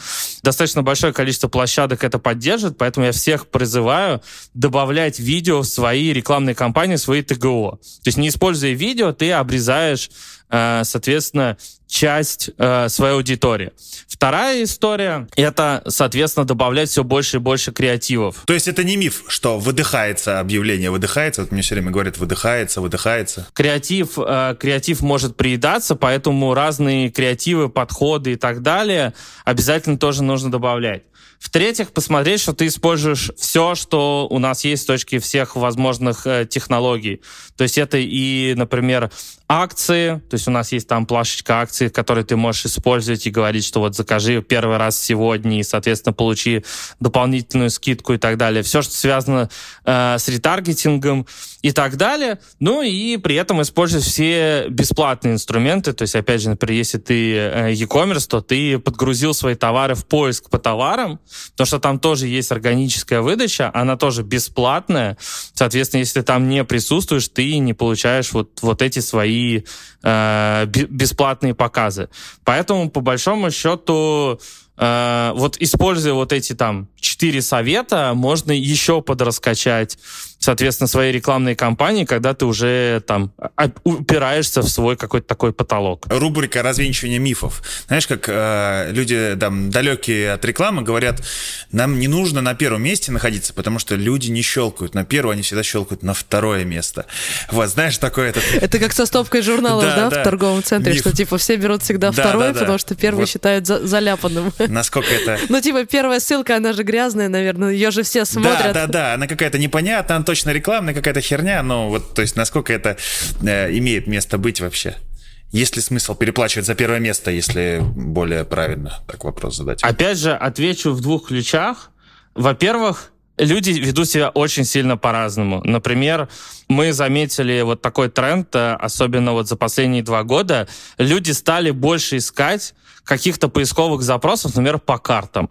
Достаточно большое количество площадок это поддержит, поэтому я всех призываю добавлять видео в свои рекламные кампании, в свои ТГО. То есть не используя видео, ты обрезаешь, соответственно, часть своей аудитории. Вторая история — это, соответственно, добавлять все больше и больше креативов. То есть это не миф, что выдыхается объявление, выдыхается. Вот мне все время говорят, выдыхается. Креатив может приедаться, поэтому разные креативы, подходы и так далее обязательно тоже нужно добавлять. В-третьих, посмотреть, что ты используешь все, что у нас есть с точки всех возможных технологий. То есть это и, например, акции. То есть у нас есть там плашечка акций, которые ты можешь использовать и говорить, что вот закажи первый раз сегодня и, соответственно, получи дополнительную скидку и так далее. Все, что связано с ретаргетингом и так далее. Ну и при этом использовать все бесплатные инструменты. То есть, опять же, например, если ты e-commerce, то ты подгрузил свои товары в поиск по товарам, потому что там тоже есть органическая выдача, она тоже бесплатная. Соответственно, если ты там не присутствуешь, ты не получаешь вот эти свои бесплатные показы. Поэтому, по большому счету, вот используя вот эти там 4 совета, можно еще подраскачать, соответственно, свои рекламные кампании, когда ты уже там упираешься в свой какой-то такой потолок. Рубрика «Развенчивание мифов». Знаешь, как люди там далекие от рекламы говорят, нам не нужно на первом месте находиться, потому что люди не щелкают на первое, они всегда щелкают на второе место. Вот, знаешь, такое это... Это как со стопкой журналов, да, в торговом центре, миф. Что типа все берут всегда второе, потому что первый считают заляпанным. Насколько это... Ну, типа, первая ссылка, она же грязная, наверное, ее же все смотрят. Да, она какая-то непонятная, она точно рекламная, какая-то херня, но вот, то есть, насколько это имеет место быть вообще? Есть ли смысл переплачивать за первое место, если более правильно так вопрос задать? Опять же, отвечу в двух ключах. Во-первых, люди ведут себя очень сильно по-разному. Например, мы заметили вот такой тренд, особенно вот за последние 2 года. Люди стали больше искать каких-то поисковых запросов, например, по картам.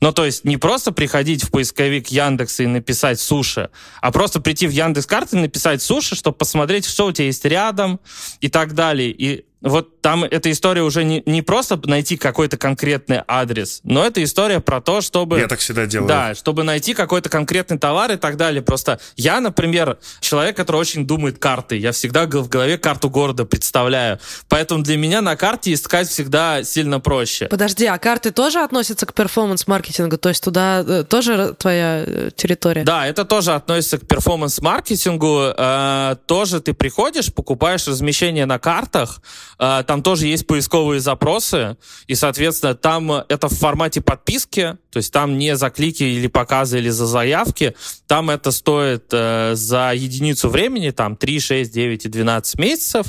Ну, то есть не просто приходить в поисковик Яндекса и написать «суши», а просто прийти в Яндекс.Карты и написать «суши», чтобы посмотреть, что у тебя есть рядом и так далее. И вот там эта история уже не просто найти какой-то конкретный адрес, но это история про то, чтобы... Я так всегда делаю. Да, чтобы найти какой-то конкретный товар и так далее. Просто я, например, человек, который очень думает карты. Я всегда в голове карту города представляю. Поэтому для меня на карте искать всегда сильно проще. Подожди, а карты тоже относятся к перформанс-маркетингу? То есть туда тоже твоя территория? Да, это тоже относится к перформанс-маркетингу. Тоже ты приходишь, покупаешь размещение на картах, там тоже есть поисковые запросы, и, соответственно, там это в формате подписки, то есть там не за клики или показы, или за заявки, там это стоит за единицу времени, там 3, 6, 9 и 12 месяцев,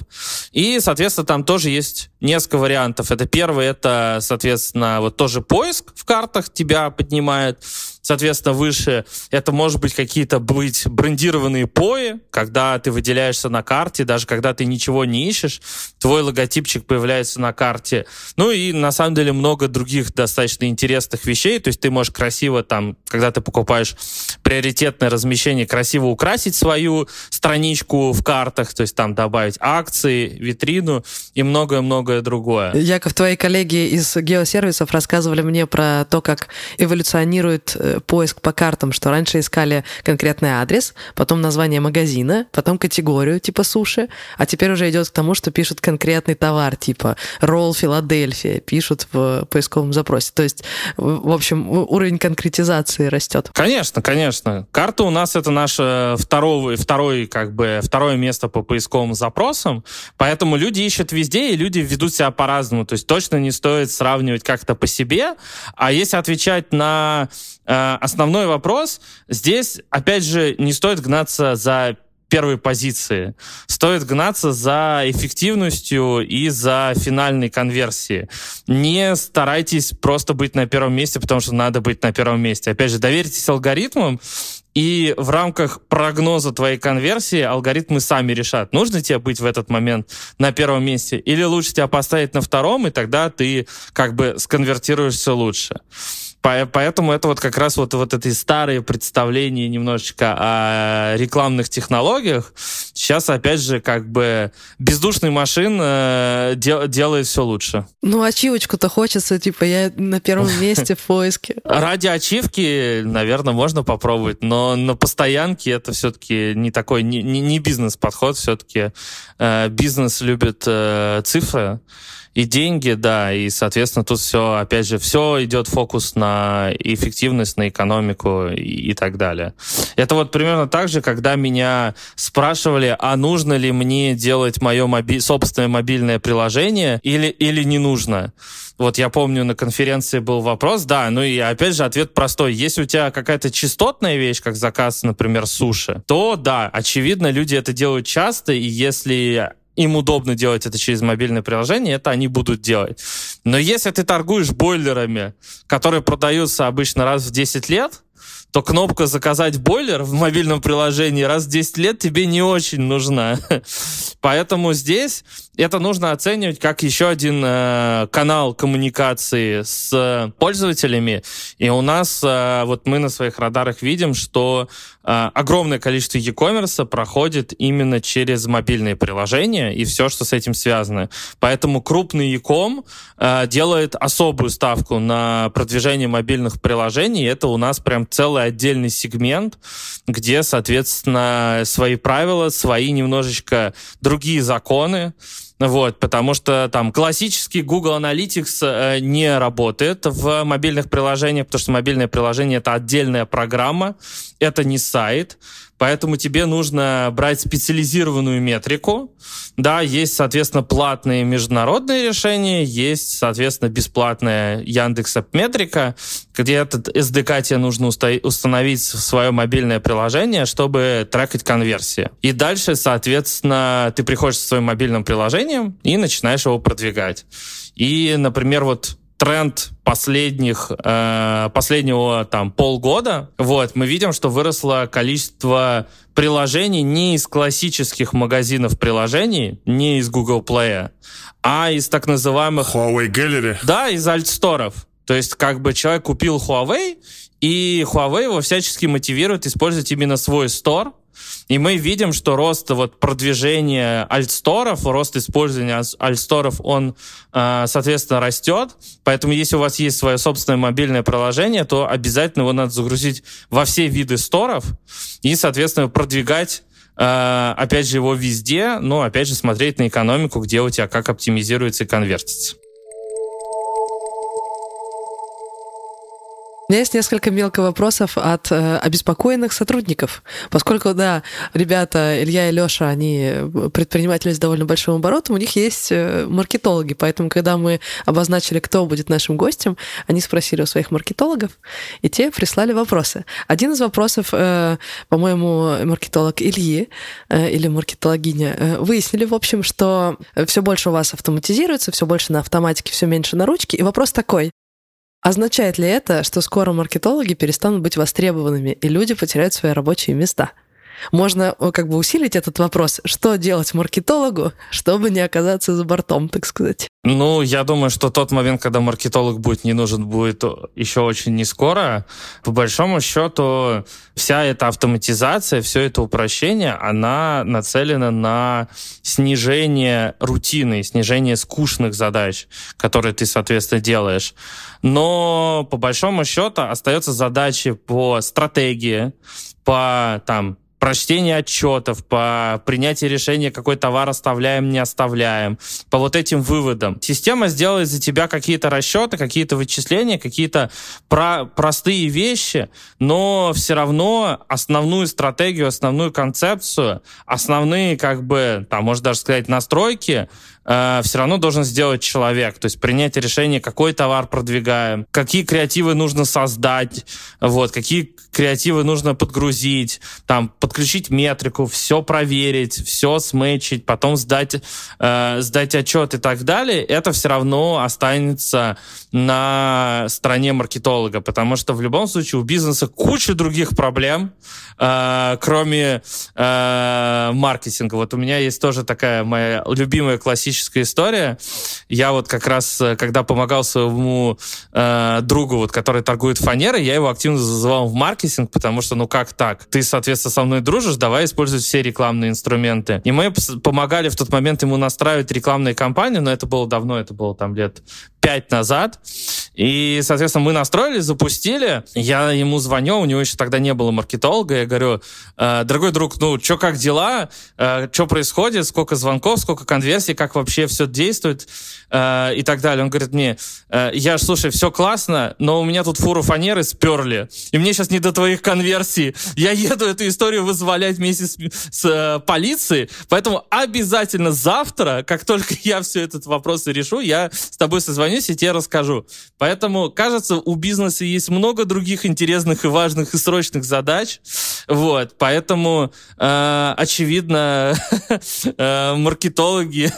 и, соответственно, там тоже есть несколько вариантов. Это первый, это, соответственно, вот тоже поиск в картах тебя поднимает. соответственно, выше. Это может быть какие-то быть брендированные пои, когда ты выделяешься на карте, даже когда ты ничего не ищешь, твой логотипчик появляется на карте. Ну и, на самом деле, много других достаточно интересных вещей. То есть ты можешь красиво там, когда ты покупаешь приоритетное размещение, красиво украсить свою страничку в картах, то есть там добавить акции, витрину и многое-многое другое. Яков, твои коллеги из геосервисов рассказывали мне про то, как эволюционирует поиск по картам, что раньше искали конкретный адрес, потом название магазина, потом категорию типа суши, а теперь уже идет к тому, что пишут конкретный товар типа ролл Филадельфия, пишут в поисковом запросе. То есть, в общем, уровень конкретизации растет. Конечно, конечно. Карта у нас — это наше второе место по поисковым запросам, поэтому люди ищут везде, и люди ведут себя по-разному. То есть точно не стоит сравнивать как-то по себе, а если отвечать на основной вопрос, здесь, опять же, не стоит гнаться за первой позиции. Стоит гнаться за эффективностью и за финальной конверсией. Не старайтесь просто быть на первом месте, потому что надо быть на первом месте. Опять же, доверьтесь алгоритмам, и в рамках прогноза твоей конверсии алгоритмы сами решат, нужно тебе быть в этот момент на первом месте или лучше тебя поставить на втором, и тогда ты как бы сконвертируешься лучше. Поэтому это вот как раз вот эти старые представления немножечко о рекламных технологиях. Сейчас, опять же, как бы бездушный машин делает все лучше. Ну, ачивочку-то хочется, типа, я на первом месте в поиске. Ради ачивки, наверное, можно попробовать, но на постоянке это все-таки не такой, не бизнес-подход, все-таки бизнес любит цифры. И деньги, да, и, соответственно, тут все, опять же, все идет фокус на эффективность, на экономику и так далее. Это вот примерно так же, когда меня спрашивали, а нужно ли мне делать мое собственное мобильное приложение или не нужно. Вот я помню, на конференции был вопрос, да, ну и опять же ответ простой. Если у тебя какая-то частотная вещь, как заказ, например, суши, то да, очевидно, люди это делают часто, и если им удобно делать это через мобильное приложение, это они будут делать. Но если ты торгуешь бойлерами, которые продаются обычно раз в 10 лет, то кнопка «Заказать бойлер» в мобильном приложении раз в 10 лет тебе не очень нужна. Поэтому здесь это нужно оценивать как еще один канал коммуникации с пользователями. И у нас, вот мы на своих радарах видим, что огромное количество e-commerce проходит именно через мобильные приложения и все, что с этим связано. Поэтому крупный e-com делает особую ставку на продвижение мобильных приложений. Это у нас прям целый отдельный сегмент, где, соответственно, свои правила, свои немножечко другие законы. Вот, потому что там классический Google Analytics не работает в мобильных приложениях, потому что мобильное приложение — это отдельная программа, это не сайт. Поэтому тебе нужно брать специализированную метрику. Да, есть, соответственно, платные международные решения, есть, соответственно, бесплатная Яндекс.Метрика, где этот SDK тебе нужно установить в свое мобильное приложение, чтобы трекать конверсии. И дальше, соответственно, ты приходишь со своим мобильным приложением и начинаешь его продвигать. И, например, вот тренд последнего там полгода, вот, мы видим, что выросло количество приложений не из классических магазинов приложений, не из Google Play, а из так называемых Huawei Gallery. Да, из альтсторов. То есть как бы человек купил Huawei, и Huawei его всячески мотивирует использовать именно свой стор. И мы видим, что рост вот продвижения альтсторов, рост использования альтсторов, он, соответственно, растет. Поэтому если у вас есть свое собственное мобильное приложение, то обязательно его надо загрузить во все виды сторов и, соответственно, продвигать, опять же, его везде, но, опять же, смотреть на экономику, где у тебя как оптимизируется и конвертится. У меня есть несколько мелких вопросов от обеспокоенных сотрудников, поскольку, да, ребята Илья и Лёша, они предприниматели с довольно большим оборотом, у них есть маркетологи, поэтому, когда мы обозначили, кто будет нашим гостем, они спросили у своих маркетологов, и те прислали вопросы. Один из вопросов, по-моему, маркетолог Ильи или маркетологиня выяснили, в общем, что все больше у вас автоматизируется, все больше на автоматике, все меньше на ручке, и вопрос такой: Означает ли это, что скоро маркетологи перестанут быть востребованными, и люди потеряют свои рабочие места? Можно как бы усилить этот вопрос. Что делать маркетологу, чтобы не оказаться за бортом, так сказать? Ну, я думаю, что тот момент, когда маркетолог будет не нужен, будет еще очень не скоро. По большому счету, вся эта автоматизация, все это упрощение, она нацелена на снижение рутины, снижение скучных задач, которые ты, соответственно, делаешь. Но, по большому счету, остаются задачи по стратегии, по там, прочтению отчетов, по принятию решения, какой товар оставляем, не оставляем, по вот этим выводам. Система сделает за тебя какие-то расчеты, какие-то вычисления, какие-то простые вещи, но все равно основную стратегию, основную концепцию, основные, как бы, там, можно даже сказать, настройки все равно должен сделать человек. То есть принять решение, какой товар продвигаем, какие креативы нужно создать, вот, какие креативы нужно подгрузить, там, подключить метрику, все проверить, все сметчить, потом сдать отчет и так далее. Это все равно останется на стороне маркетолога, потому что в любом случае у бизнеса куча других проблем, кроме маркетинга. Вот у меня есть тоже такая моя любимая классическая история. Я вот как раз, когда помогал своему другу, вот, который торгует фанерой, я его активно зазывал в маркетинг, потому что, ну как так? Ты, соответственно, со мной дружишь, давай использовать все рекламные инструменты. И мы помогали в тот момент ему настраивать рекламные кампании, но это было давно, это было там лет 5 назад. И, соответственно, мы настроили, запустили. Я ему звоню, у него еще тогда не было маркетолога. Я говорю: дорогой друг, ну что, как дела? Что происходит? Сколько звонков, сколько конверсий, как вообще все действует и так далее. Он говорит мне: я, слушай, все классно, но у меня тут фуру фанеры сперли, и мне сейчас не до твоих конверсий. Я еду эту историю вызволять вместе с полицией, поэтому обязательно завтра, как только я все этот вопрос решу, я с тобой созвонюсь и тебе расскажу. Поэтому, кажется, у бизнеса есть много других интересных и важных и срочных задач. Вот, поэтому, очевидно, маркетологи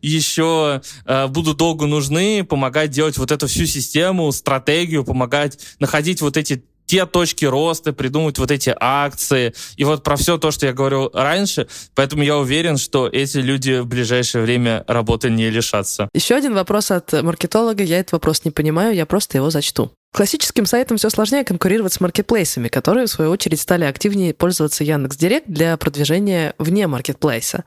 еще будут долго нужны, помогать делать вот эту всю систему, стратегию, помогать находить вот эти те точки роста, придумывать вот эти акции. И вот про все то, что я говорил раньше. Поэтому я уверен, что эти люди в ближайшее время работы не лишатся. Еще один вопрос от маркетолога. Я этот вопрос не понимаю, я просто его зачту. Классическим сайтам все сложнее конкурировать с маркетплейсами, которые, в свою очередь, стали активнее пользоваться Яндекс.Директ для продвижения вне маркетплейса.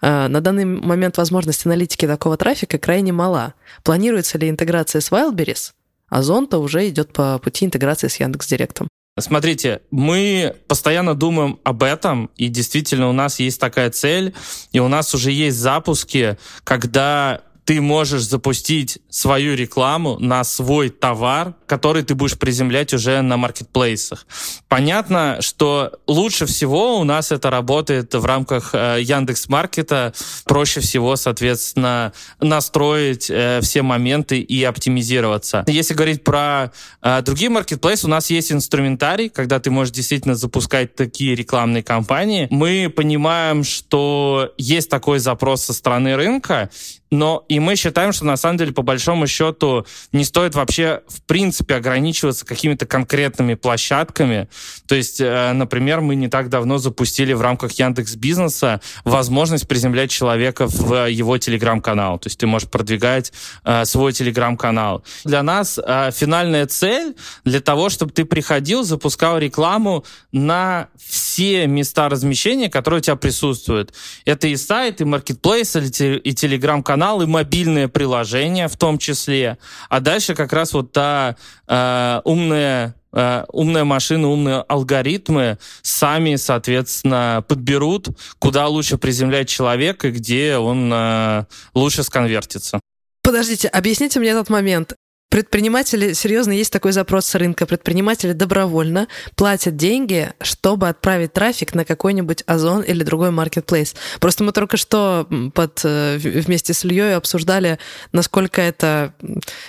На данный момент возможность аналитики такого трафика крайне мала. Планируется ли интеграция с Wildberries? Озон-то уже идет по пути интеграции с Яндекс.Директом. Смотрите, мы постоянно думаем об этом, и действительно у нас есть такая цель, и у нас уже есть запуски, когда ты можешь запустить свою рекламу на свой товар, который ты будешь приземлять уже на маркетплейсах. Понятно, что лучше всего у нас это работает в рамках Яндекс.Маркета. Проще всего, соответственно, настроить все моменты и оптимизироваться. Если говорить про другие маркетплейсы, у нас есть инструментарий, когда ты можешь действительно запускать такие рекламные кампании. Мы понимаем, что есть такой запрос со стороны рынка, но и мы считаем, что на самом деле, по большому счету, не стоит вообще в принципе ограничиваться какими-то конкретными площадками. То есть, например, мы не так давно запустили в рамках Яндекс.Бизнеса возможность приземлять человека в его телеграм-канал. То есть ты можешь продвигать свой телеграм-канал. Для нас финальная цель для того, чтобы ты приходил, запускал рекламу на все места размещения, которые у тебя присутствуют. Это и сайт, и маркетплейс, и телеграм-канал, и мобильное приложение в том числе. А дальше как раз вот та умная машина, умные алгоритмы сами, соответственно, подберут, куда лучше приземлять человека и где он лучше сконвертится. Подождите, объясните мне этот момент. Предприниматели, серьезно, есть такой запрос с рынка. Предприниматели добровольно платят деньги, чтобы отправить трафик на какой-нибудь Озон или другой маркетплейс. Просто мы только что вместе с Ильей обсуждали, насколько это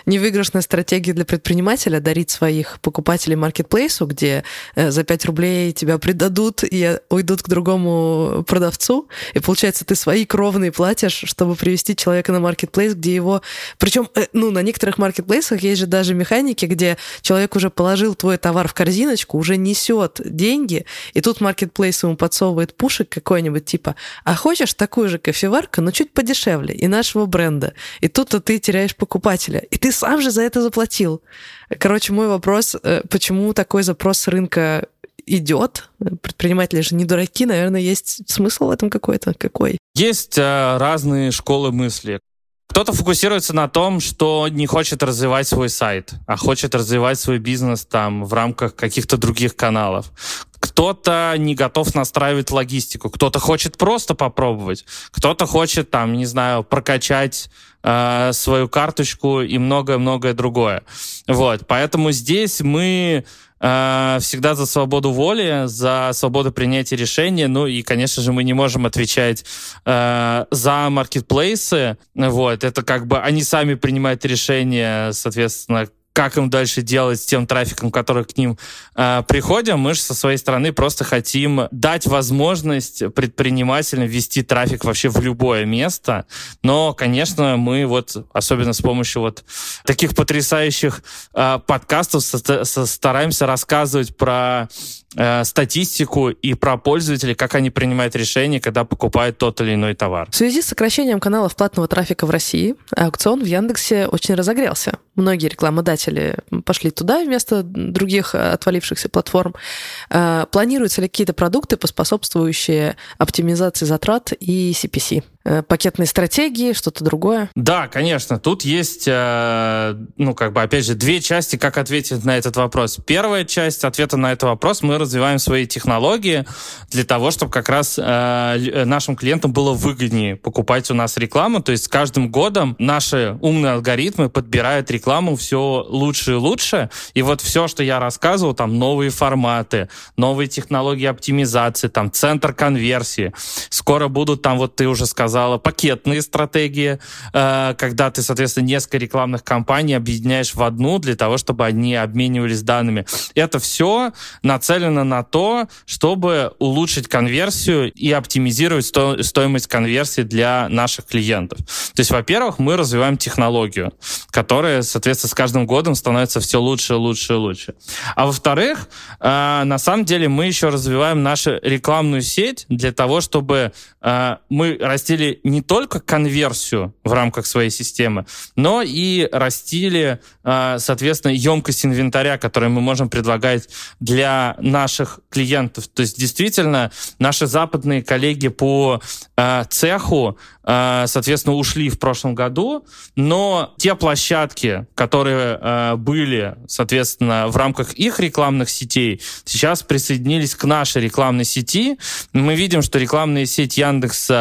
невыигрышная стратегия для предпринимателя — дарить своих покупателей маркетплейсу, где за 5 рублей тебя предадут и уйдут к другому продавцу. И получается, ты свои кровные платишь, чтобы привести человека на маркетплейс, где его... Причем, ну, на некоторых маркетплейсах маркетплейсах есть же даже механики, где человек уже положил твой товар в корзиночку, уже несет деньги, и тут маркетплейс ему подсовывает пушек какой-нибудь, типа, а хочешь такую же кофеварку, но чуть подешевле, и нашего бренда. И тут-то ты теряешь покупателя. И ты сам же за это заплатил. Короче, мой вопрос, почему такой запрос с рынка идет? Предприниматели же не дураки, наверное, есть смысл в этом какой-то? Какой? Есть разные школы мысли. Кто-то фокусируется на том, что не хочет развивать свой сайт, а хочет развивать свой бизнес там в рамках каких-то других каналов. Кто-то не готов настраивать логистику, кто-то хочет просто попробовать, кто-то хочет, там, не знаю, прокачать свою карточку и многое-многое другое. Вот. Поэтому здесь мы всегда за свободу воли, за свободу принятия решения. Ну и, конечно же, мы не можем отвечать за маркетплейсы. Вот. Это как бы они сами принимают решение, соответственно, как им дальше делать с тем трафиком, который к ним приходим. Мы же со своей стороны просто хотим дать возможность предпринимателям вести трафик вообще в любое место. Но, конечно, мы вот, особенно с помощью вот таких потрясающих подкастов стараемся рассказывать про статистику и про пользователей, как они принимают решения, когда покупают тот или иной товар. В связи с сокращением каналов платного трафика в России, аукцион в Яндексе очень разогрелся. Многие рекламодатели пошли туда вместо других отвалившихся платформ. Планируются ли какие-то продукты, поспособствующие оптимизации затрат и CPC? Пакетные стратегии, что-то другое? Да, конечно. Тут есть, ну, как бы, опять же, две части, как ответить на этот вопрос. Первая часть ответа на этот вопрос — мы развиваем свои технологии для того, чтобы как раз нашим клиентам было выгоднее покупать у нас рекламу. То есть с каждым годом наши умные алгоритмы подбирают рекламу все лучше и лучше. И вот все, что я рассказывал, там, новые форматы, новые технологии оптимизации, там, центр конверсии. Скоро будут там, вот ты уже сказал, пакетные стратегии, когда ты, соответственно, несколько рекламных кампаний объединяешь в одну для того, чтобы они обменивались данными. Это все нацелено на то, чтобы улучшить конверсию и оптимизировать стоимость конверсии для наших клиентов. То есть, во-первых, мы развиваем технологию, которая, соответственно, с каждым годом становится все лучше, лучше и лучше. А во-вторых, на самом деле мы еще развиваем нашу рекламную сеть для того, чтобы мы растили не только конверсию в рамках своей системы, но и растили, соответственно, емкость инвентаря, которую мы можем предлагать для наших клиентов. То есть, действительно, наши западные коллеги по цеху, соответственно, ушли в прошлом году, но те площадки, которые были, соответственно, в рамках их рекламных сетей, сейчас присоединились к нашей рекламной сети. Мы видим, что рекламная сеть Яндекса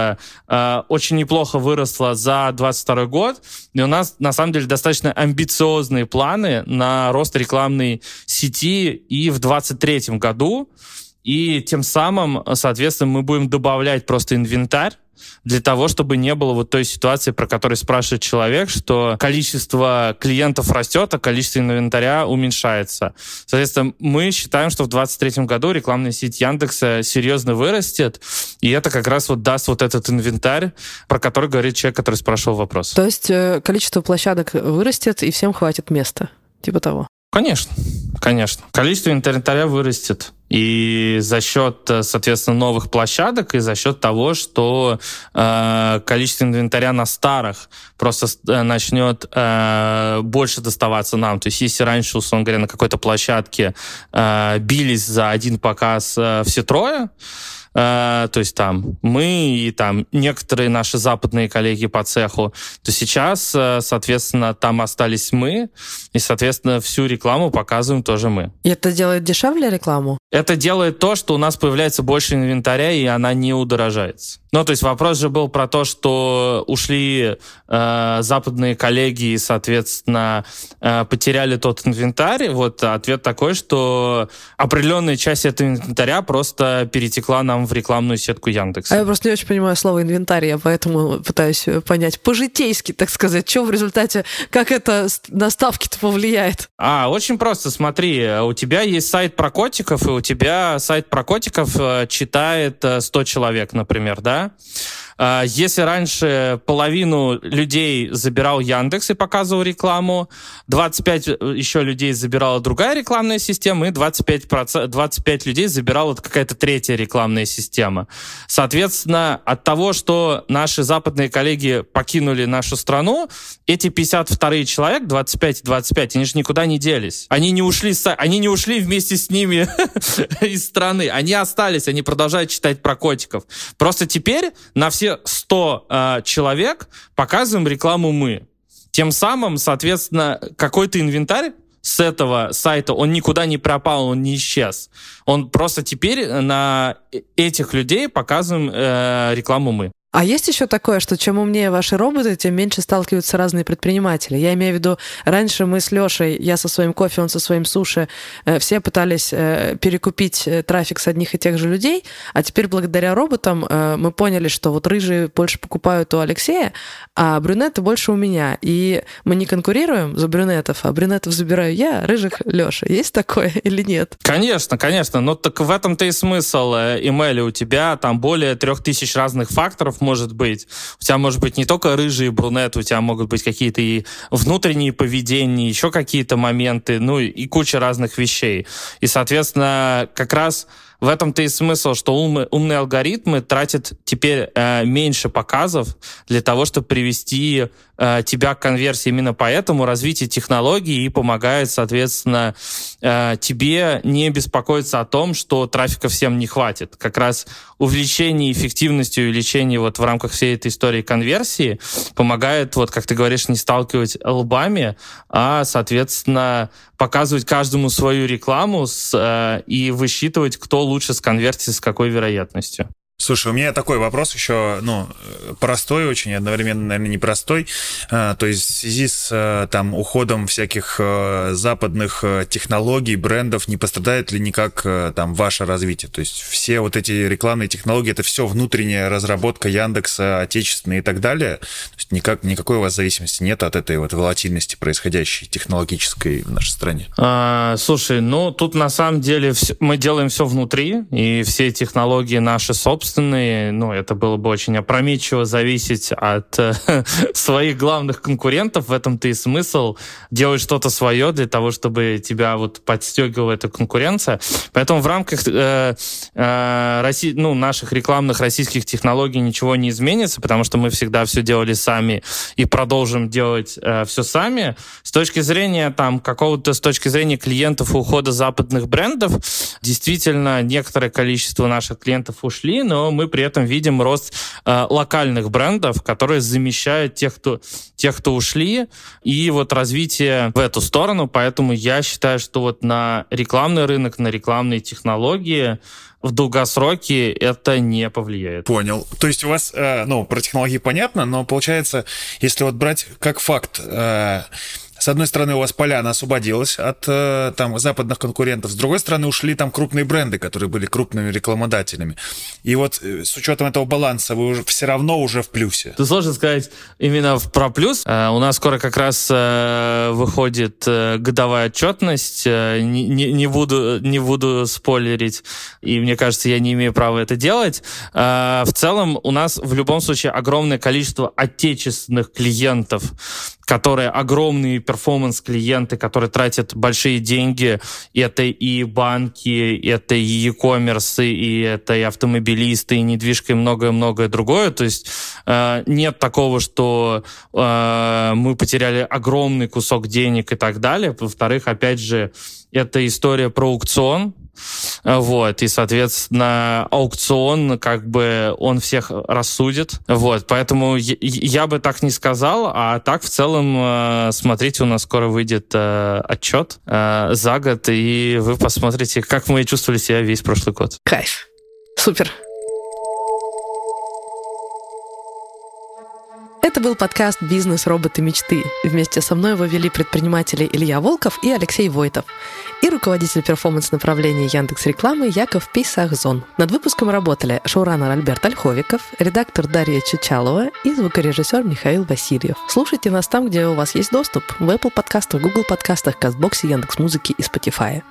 очень неплохо выросла за 2022 год, и у нас, на самом деле, достаточно амбициозные планы на рост рекламной сети и в 2023 году, и тем самым, соответственно, мы будем добавлять просто инвентарь для того, чтобы не было вот той ситуации, про которую спрашивает человек, что количество клиентов растет, а количество инвентаря уменьшается. Соответственно, мы считаем, что в 2023 году рекламная сеть Яндекса серьезно вырастет, и это как раз вот даст вот этот инвентарь, про который говорит человек, который спрашивал вопрос. То есть количество площадок вырастет, и всем хватит места, типа того? Конечно, конечно. Количество инвентаря вырастет. И за счет, соответственно, новых площадок, и за счет того, что количество инвентаря на старых просто начнет больше доставаться нам. То есть если раньше, условно говоря, на какой-то площадке бились за один показ все трое, то есть там мы и там некоторые наши западные коллеги по цеху, то сейчас, соответственно, там остались мы, и, соответственно, всю рекламу показываем тоже мы. И это делает дешевле рекламу? Это делает то, что у нас появляется больше инвентаря, и она не удорожается. Ну, то есть вопрос же был про то, что ушли западные коллеги и, соответственно, потеряли тот инвентарь. Вот ответ такой, что определенная часть этого инвентаря просто перетекла нам в рекламную сетку Яндекса. А я просто не очень понимаю слово «инвентарь», я поэтому пытаюсь понять по-житейски, так сказать, что в результате, как это на ставки-то повлияет. А, очень просто, смотри, у тебя есть сайт про котиков, и у тебя сайт про котиков читает 100 человек, например, да? Если раньше половину людей забирал Яндекс и показывал рекламу, 25 еще людей забирала другая рекламная система, и 25 людей забирала какая-то третья рекламная система. Соответственно, от того, что наши западные коллеги покинули нашу страну, эти 52-е человек, 25-25, они же никуда не делись. Они не ушли вместе с ними из страны. Они остались, они продолжают читать про котиков. Просто теперь на все 100 человек показываем рекламу мы. Тем самым, соответственно, какой-то инвентарь с этого сайта, он никуда не пропал, он не исчез. Он просто теперь на этих людей показываем рекламу мы. А есть еще такое, что чем умнее ваши роботы, тем меньше сталкиваются разные предприниматели? Я имею в виду, раньше мы с Лешей, я со своим кофе, он со своим суши, все пытались перекупить трафик с одних и тех же людей, а теперь благодаря роботам мы поняли, что вот рыжие больше покупают у Алексея, а брюнеты больше у меня. И мы не конкурируем за брюнетов, а брюнетов забираю я, рыжих — Леша. Есть такое или нет? Конечно, конечно. Но так в этом-то и смысл email. У тебя там более 3000 разных факторов может быть. У тебя может быть не только рыжий и брюнет, у тебя могут быть какие-то и внутренние поведения, еще какие-то моменты, ну и куча разных вещей. И, соответственно, как раз в этом-то и смысл, что умные алгоритмы тратят теперь меньше показов для того, чтобы привести тебя к конверсии. Именно поэтому развитие технологий и помогает, соответственно, тебе не беспокоиться о том, что трафика всем не хватит. Как раз увеличение эффективности, увеличение вот в рамках всей этой истории конверсии помогает, вот как ты говоришь, не сталкивать лбами, а, соответственно, показывать каждому свою рекламу и высчитывать, кто лучше сконвертится с какой вероятностью. Слушай, у меня такой вопрос еще, простой очень, одновременно, наверное, непростой. То есть в связи с там уходом всяких западных технологий, брендов, не пострадает ли никак там ваше развитие? То есть все вот эти рекламные технологии, это все внутренняя разработка Яндекса, отечественные и так далее? То есть никакой у вас зависимости нет от этой вот волатильности, происходящей технологической в нашей стране? Слушай, тут на самом деле мы делаем все внутри, и все технологии наши собственные. Это было бы очень опрометчиво зависеть от своих главных конкурентов. В этом-то и смысл — делать что-то свое для того, чтобы тебя вот подстегивала эта конкуренция. Поэтому в рамках наших рекламных российских технологий ничего не изменится, потому что мы всегда все делали сами и продолжим делать все сами. С точки зрения клиентов и ухода западных брендов, действительно, некоторое количество наших клиентов ушли, но мы при этом видим рост локальных брендов, которые замещают тех, кто ушли, и вот развитие в эту сторону. Поэтому я считаю, что вот на рекламный рынок, на рекламные технологии в долгосроке это не повлияет. Понял. То есть у вас, про технологии понятно, но получается, если вот брать как факт, с одной стороны, у вас поляна освободилась от западных конкурентов, с другой стороны, ушли там крупные бренды, которые были крупными рекламодателями. И вот с учетом этого баланса вы все равно уже в плюсе. Тут сложно сказать именно про плюс. У нас скоро как раз выходит годовая отчетность. Не буду спойлерить, и мне кажется, я не имею права это делать. В целом у нас в любом случае огромное количество отечественных клиентов, которые огромные перформанс-клиенты, которые тратят большие деньги. Это и банки, это и e-commerce, и это и автомобилисты, и недвижка, и многое-многое другое. То есть нет такого, что мы потеряли огромный кусок денег и так далее. Во-вторых, опять же, это история про аукцион. Вот, и, соответственно, аукцион, он всех рассудит. Вот, поэтому я бы так не сказал, а так в целом, смотрите, у нас скоро выйдет отчет за год, и вы посмотрите, как мы чувствовали себя весь прошлый год. Кайф. Супер. Это был подкаст «Бизнес. Роботы. Мечты». Вместе со мной его вели предприниматели Илья Волков и Алексей Войтов и руководитель перформанс-направления Яндекс.Рекламы Яков Пейсахзон. Над выпуском работали шоураннер Альберт Ольховиков, редактор Дарья Чичалова и звукорежиссер Михаил Васильев. Слушайте нас там, где у вас есть доступ: в Apple подкастах, Google подкастах, Кастбоксе, Яндекс.Музыке и Spotify.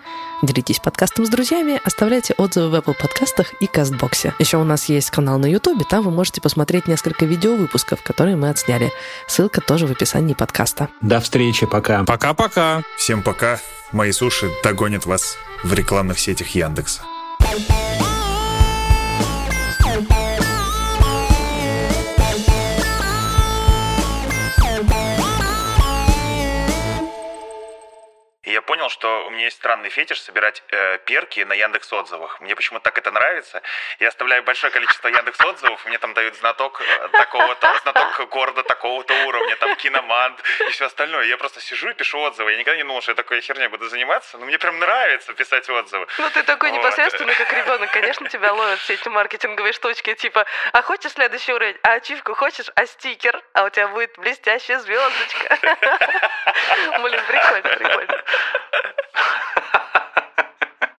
Делитесь подкастом с друзьями, оставляйте отзывы в Apple подкастах и Кастбоксе. Еще у нас есть канал на Ютубе, там вы можете посмотреть несколько видеовыпусков, которые мы отсняли. Ссылка тоже в описании подкаста. До встречи, пока. Пока-пока. Всем пока. Мои суши догонят вас в рекламных сетях Яндекса. Я понял, что у меня есть странный фетиш собирать перки на Яндекс.Отзывах. Мне почему-то так это нравится. Я оставляю большое количество Яндекс.Отзывов, мне там дают знаток такого-то, знаток города такого-то уровня, там киномант и все остальное. Я просто сижу и пишу отзывы. Я никогда не думал, что я такой херней буду заниматься, но мне прям нравится писать отзывы. Ну ты такой непосредственный, как ребенок. Конечно, тебя ловят все эти маркетинговые штучки, типа, а хочешь следующий уровень? А ачивку хочешь? А стикер? А у тебя будет блестящая звездочка. Блин, прикольно, прикольно.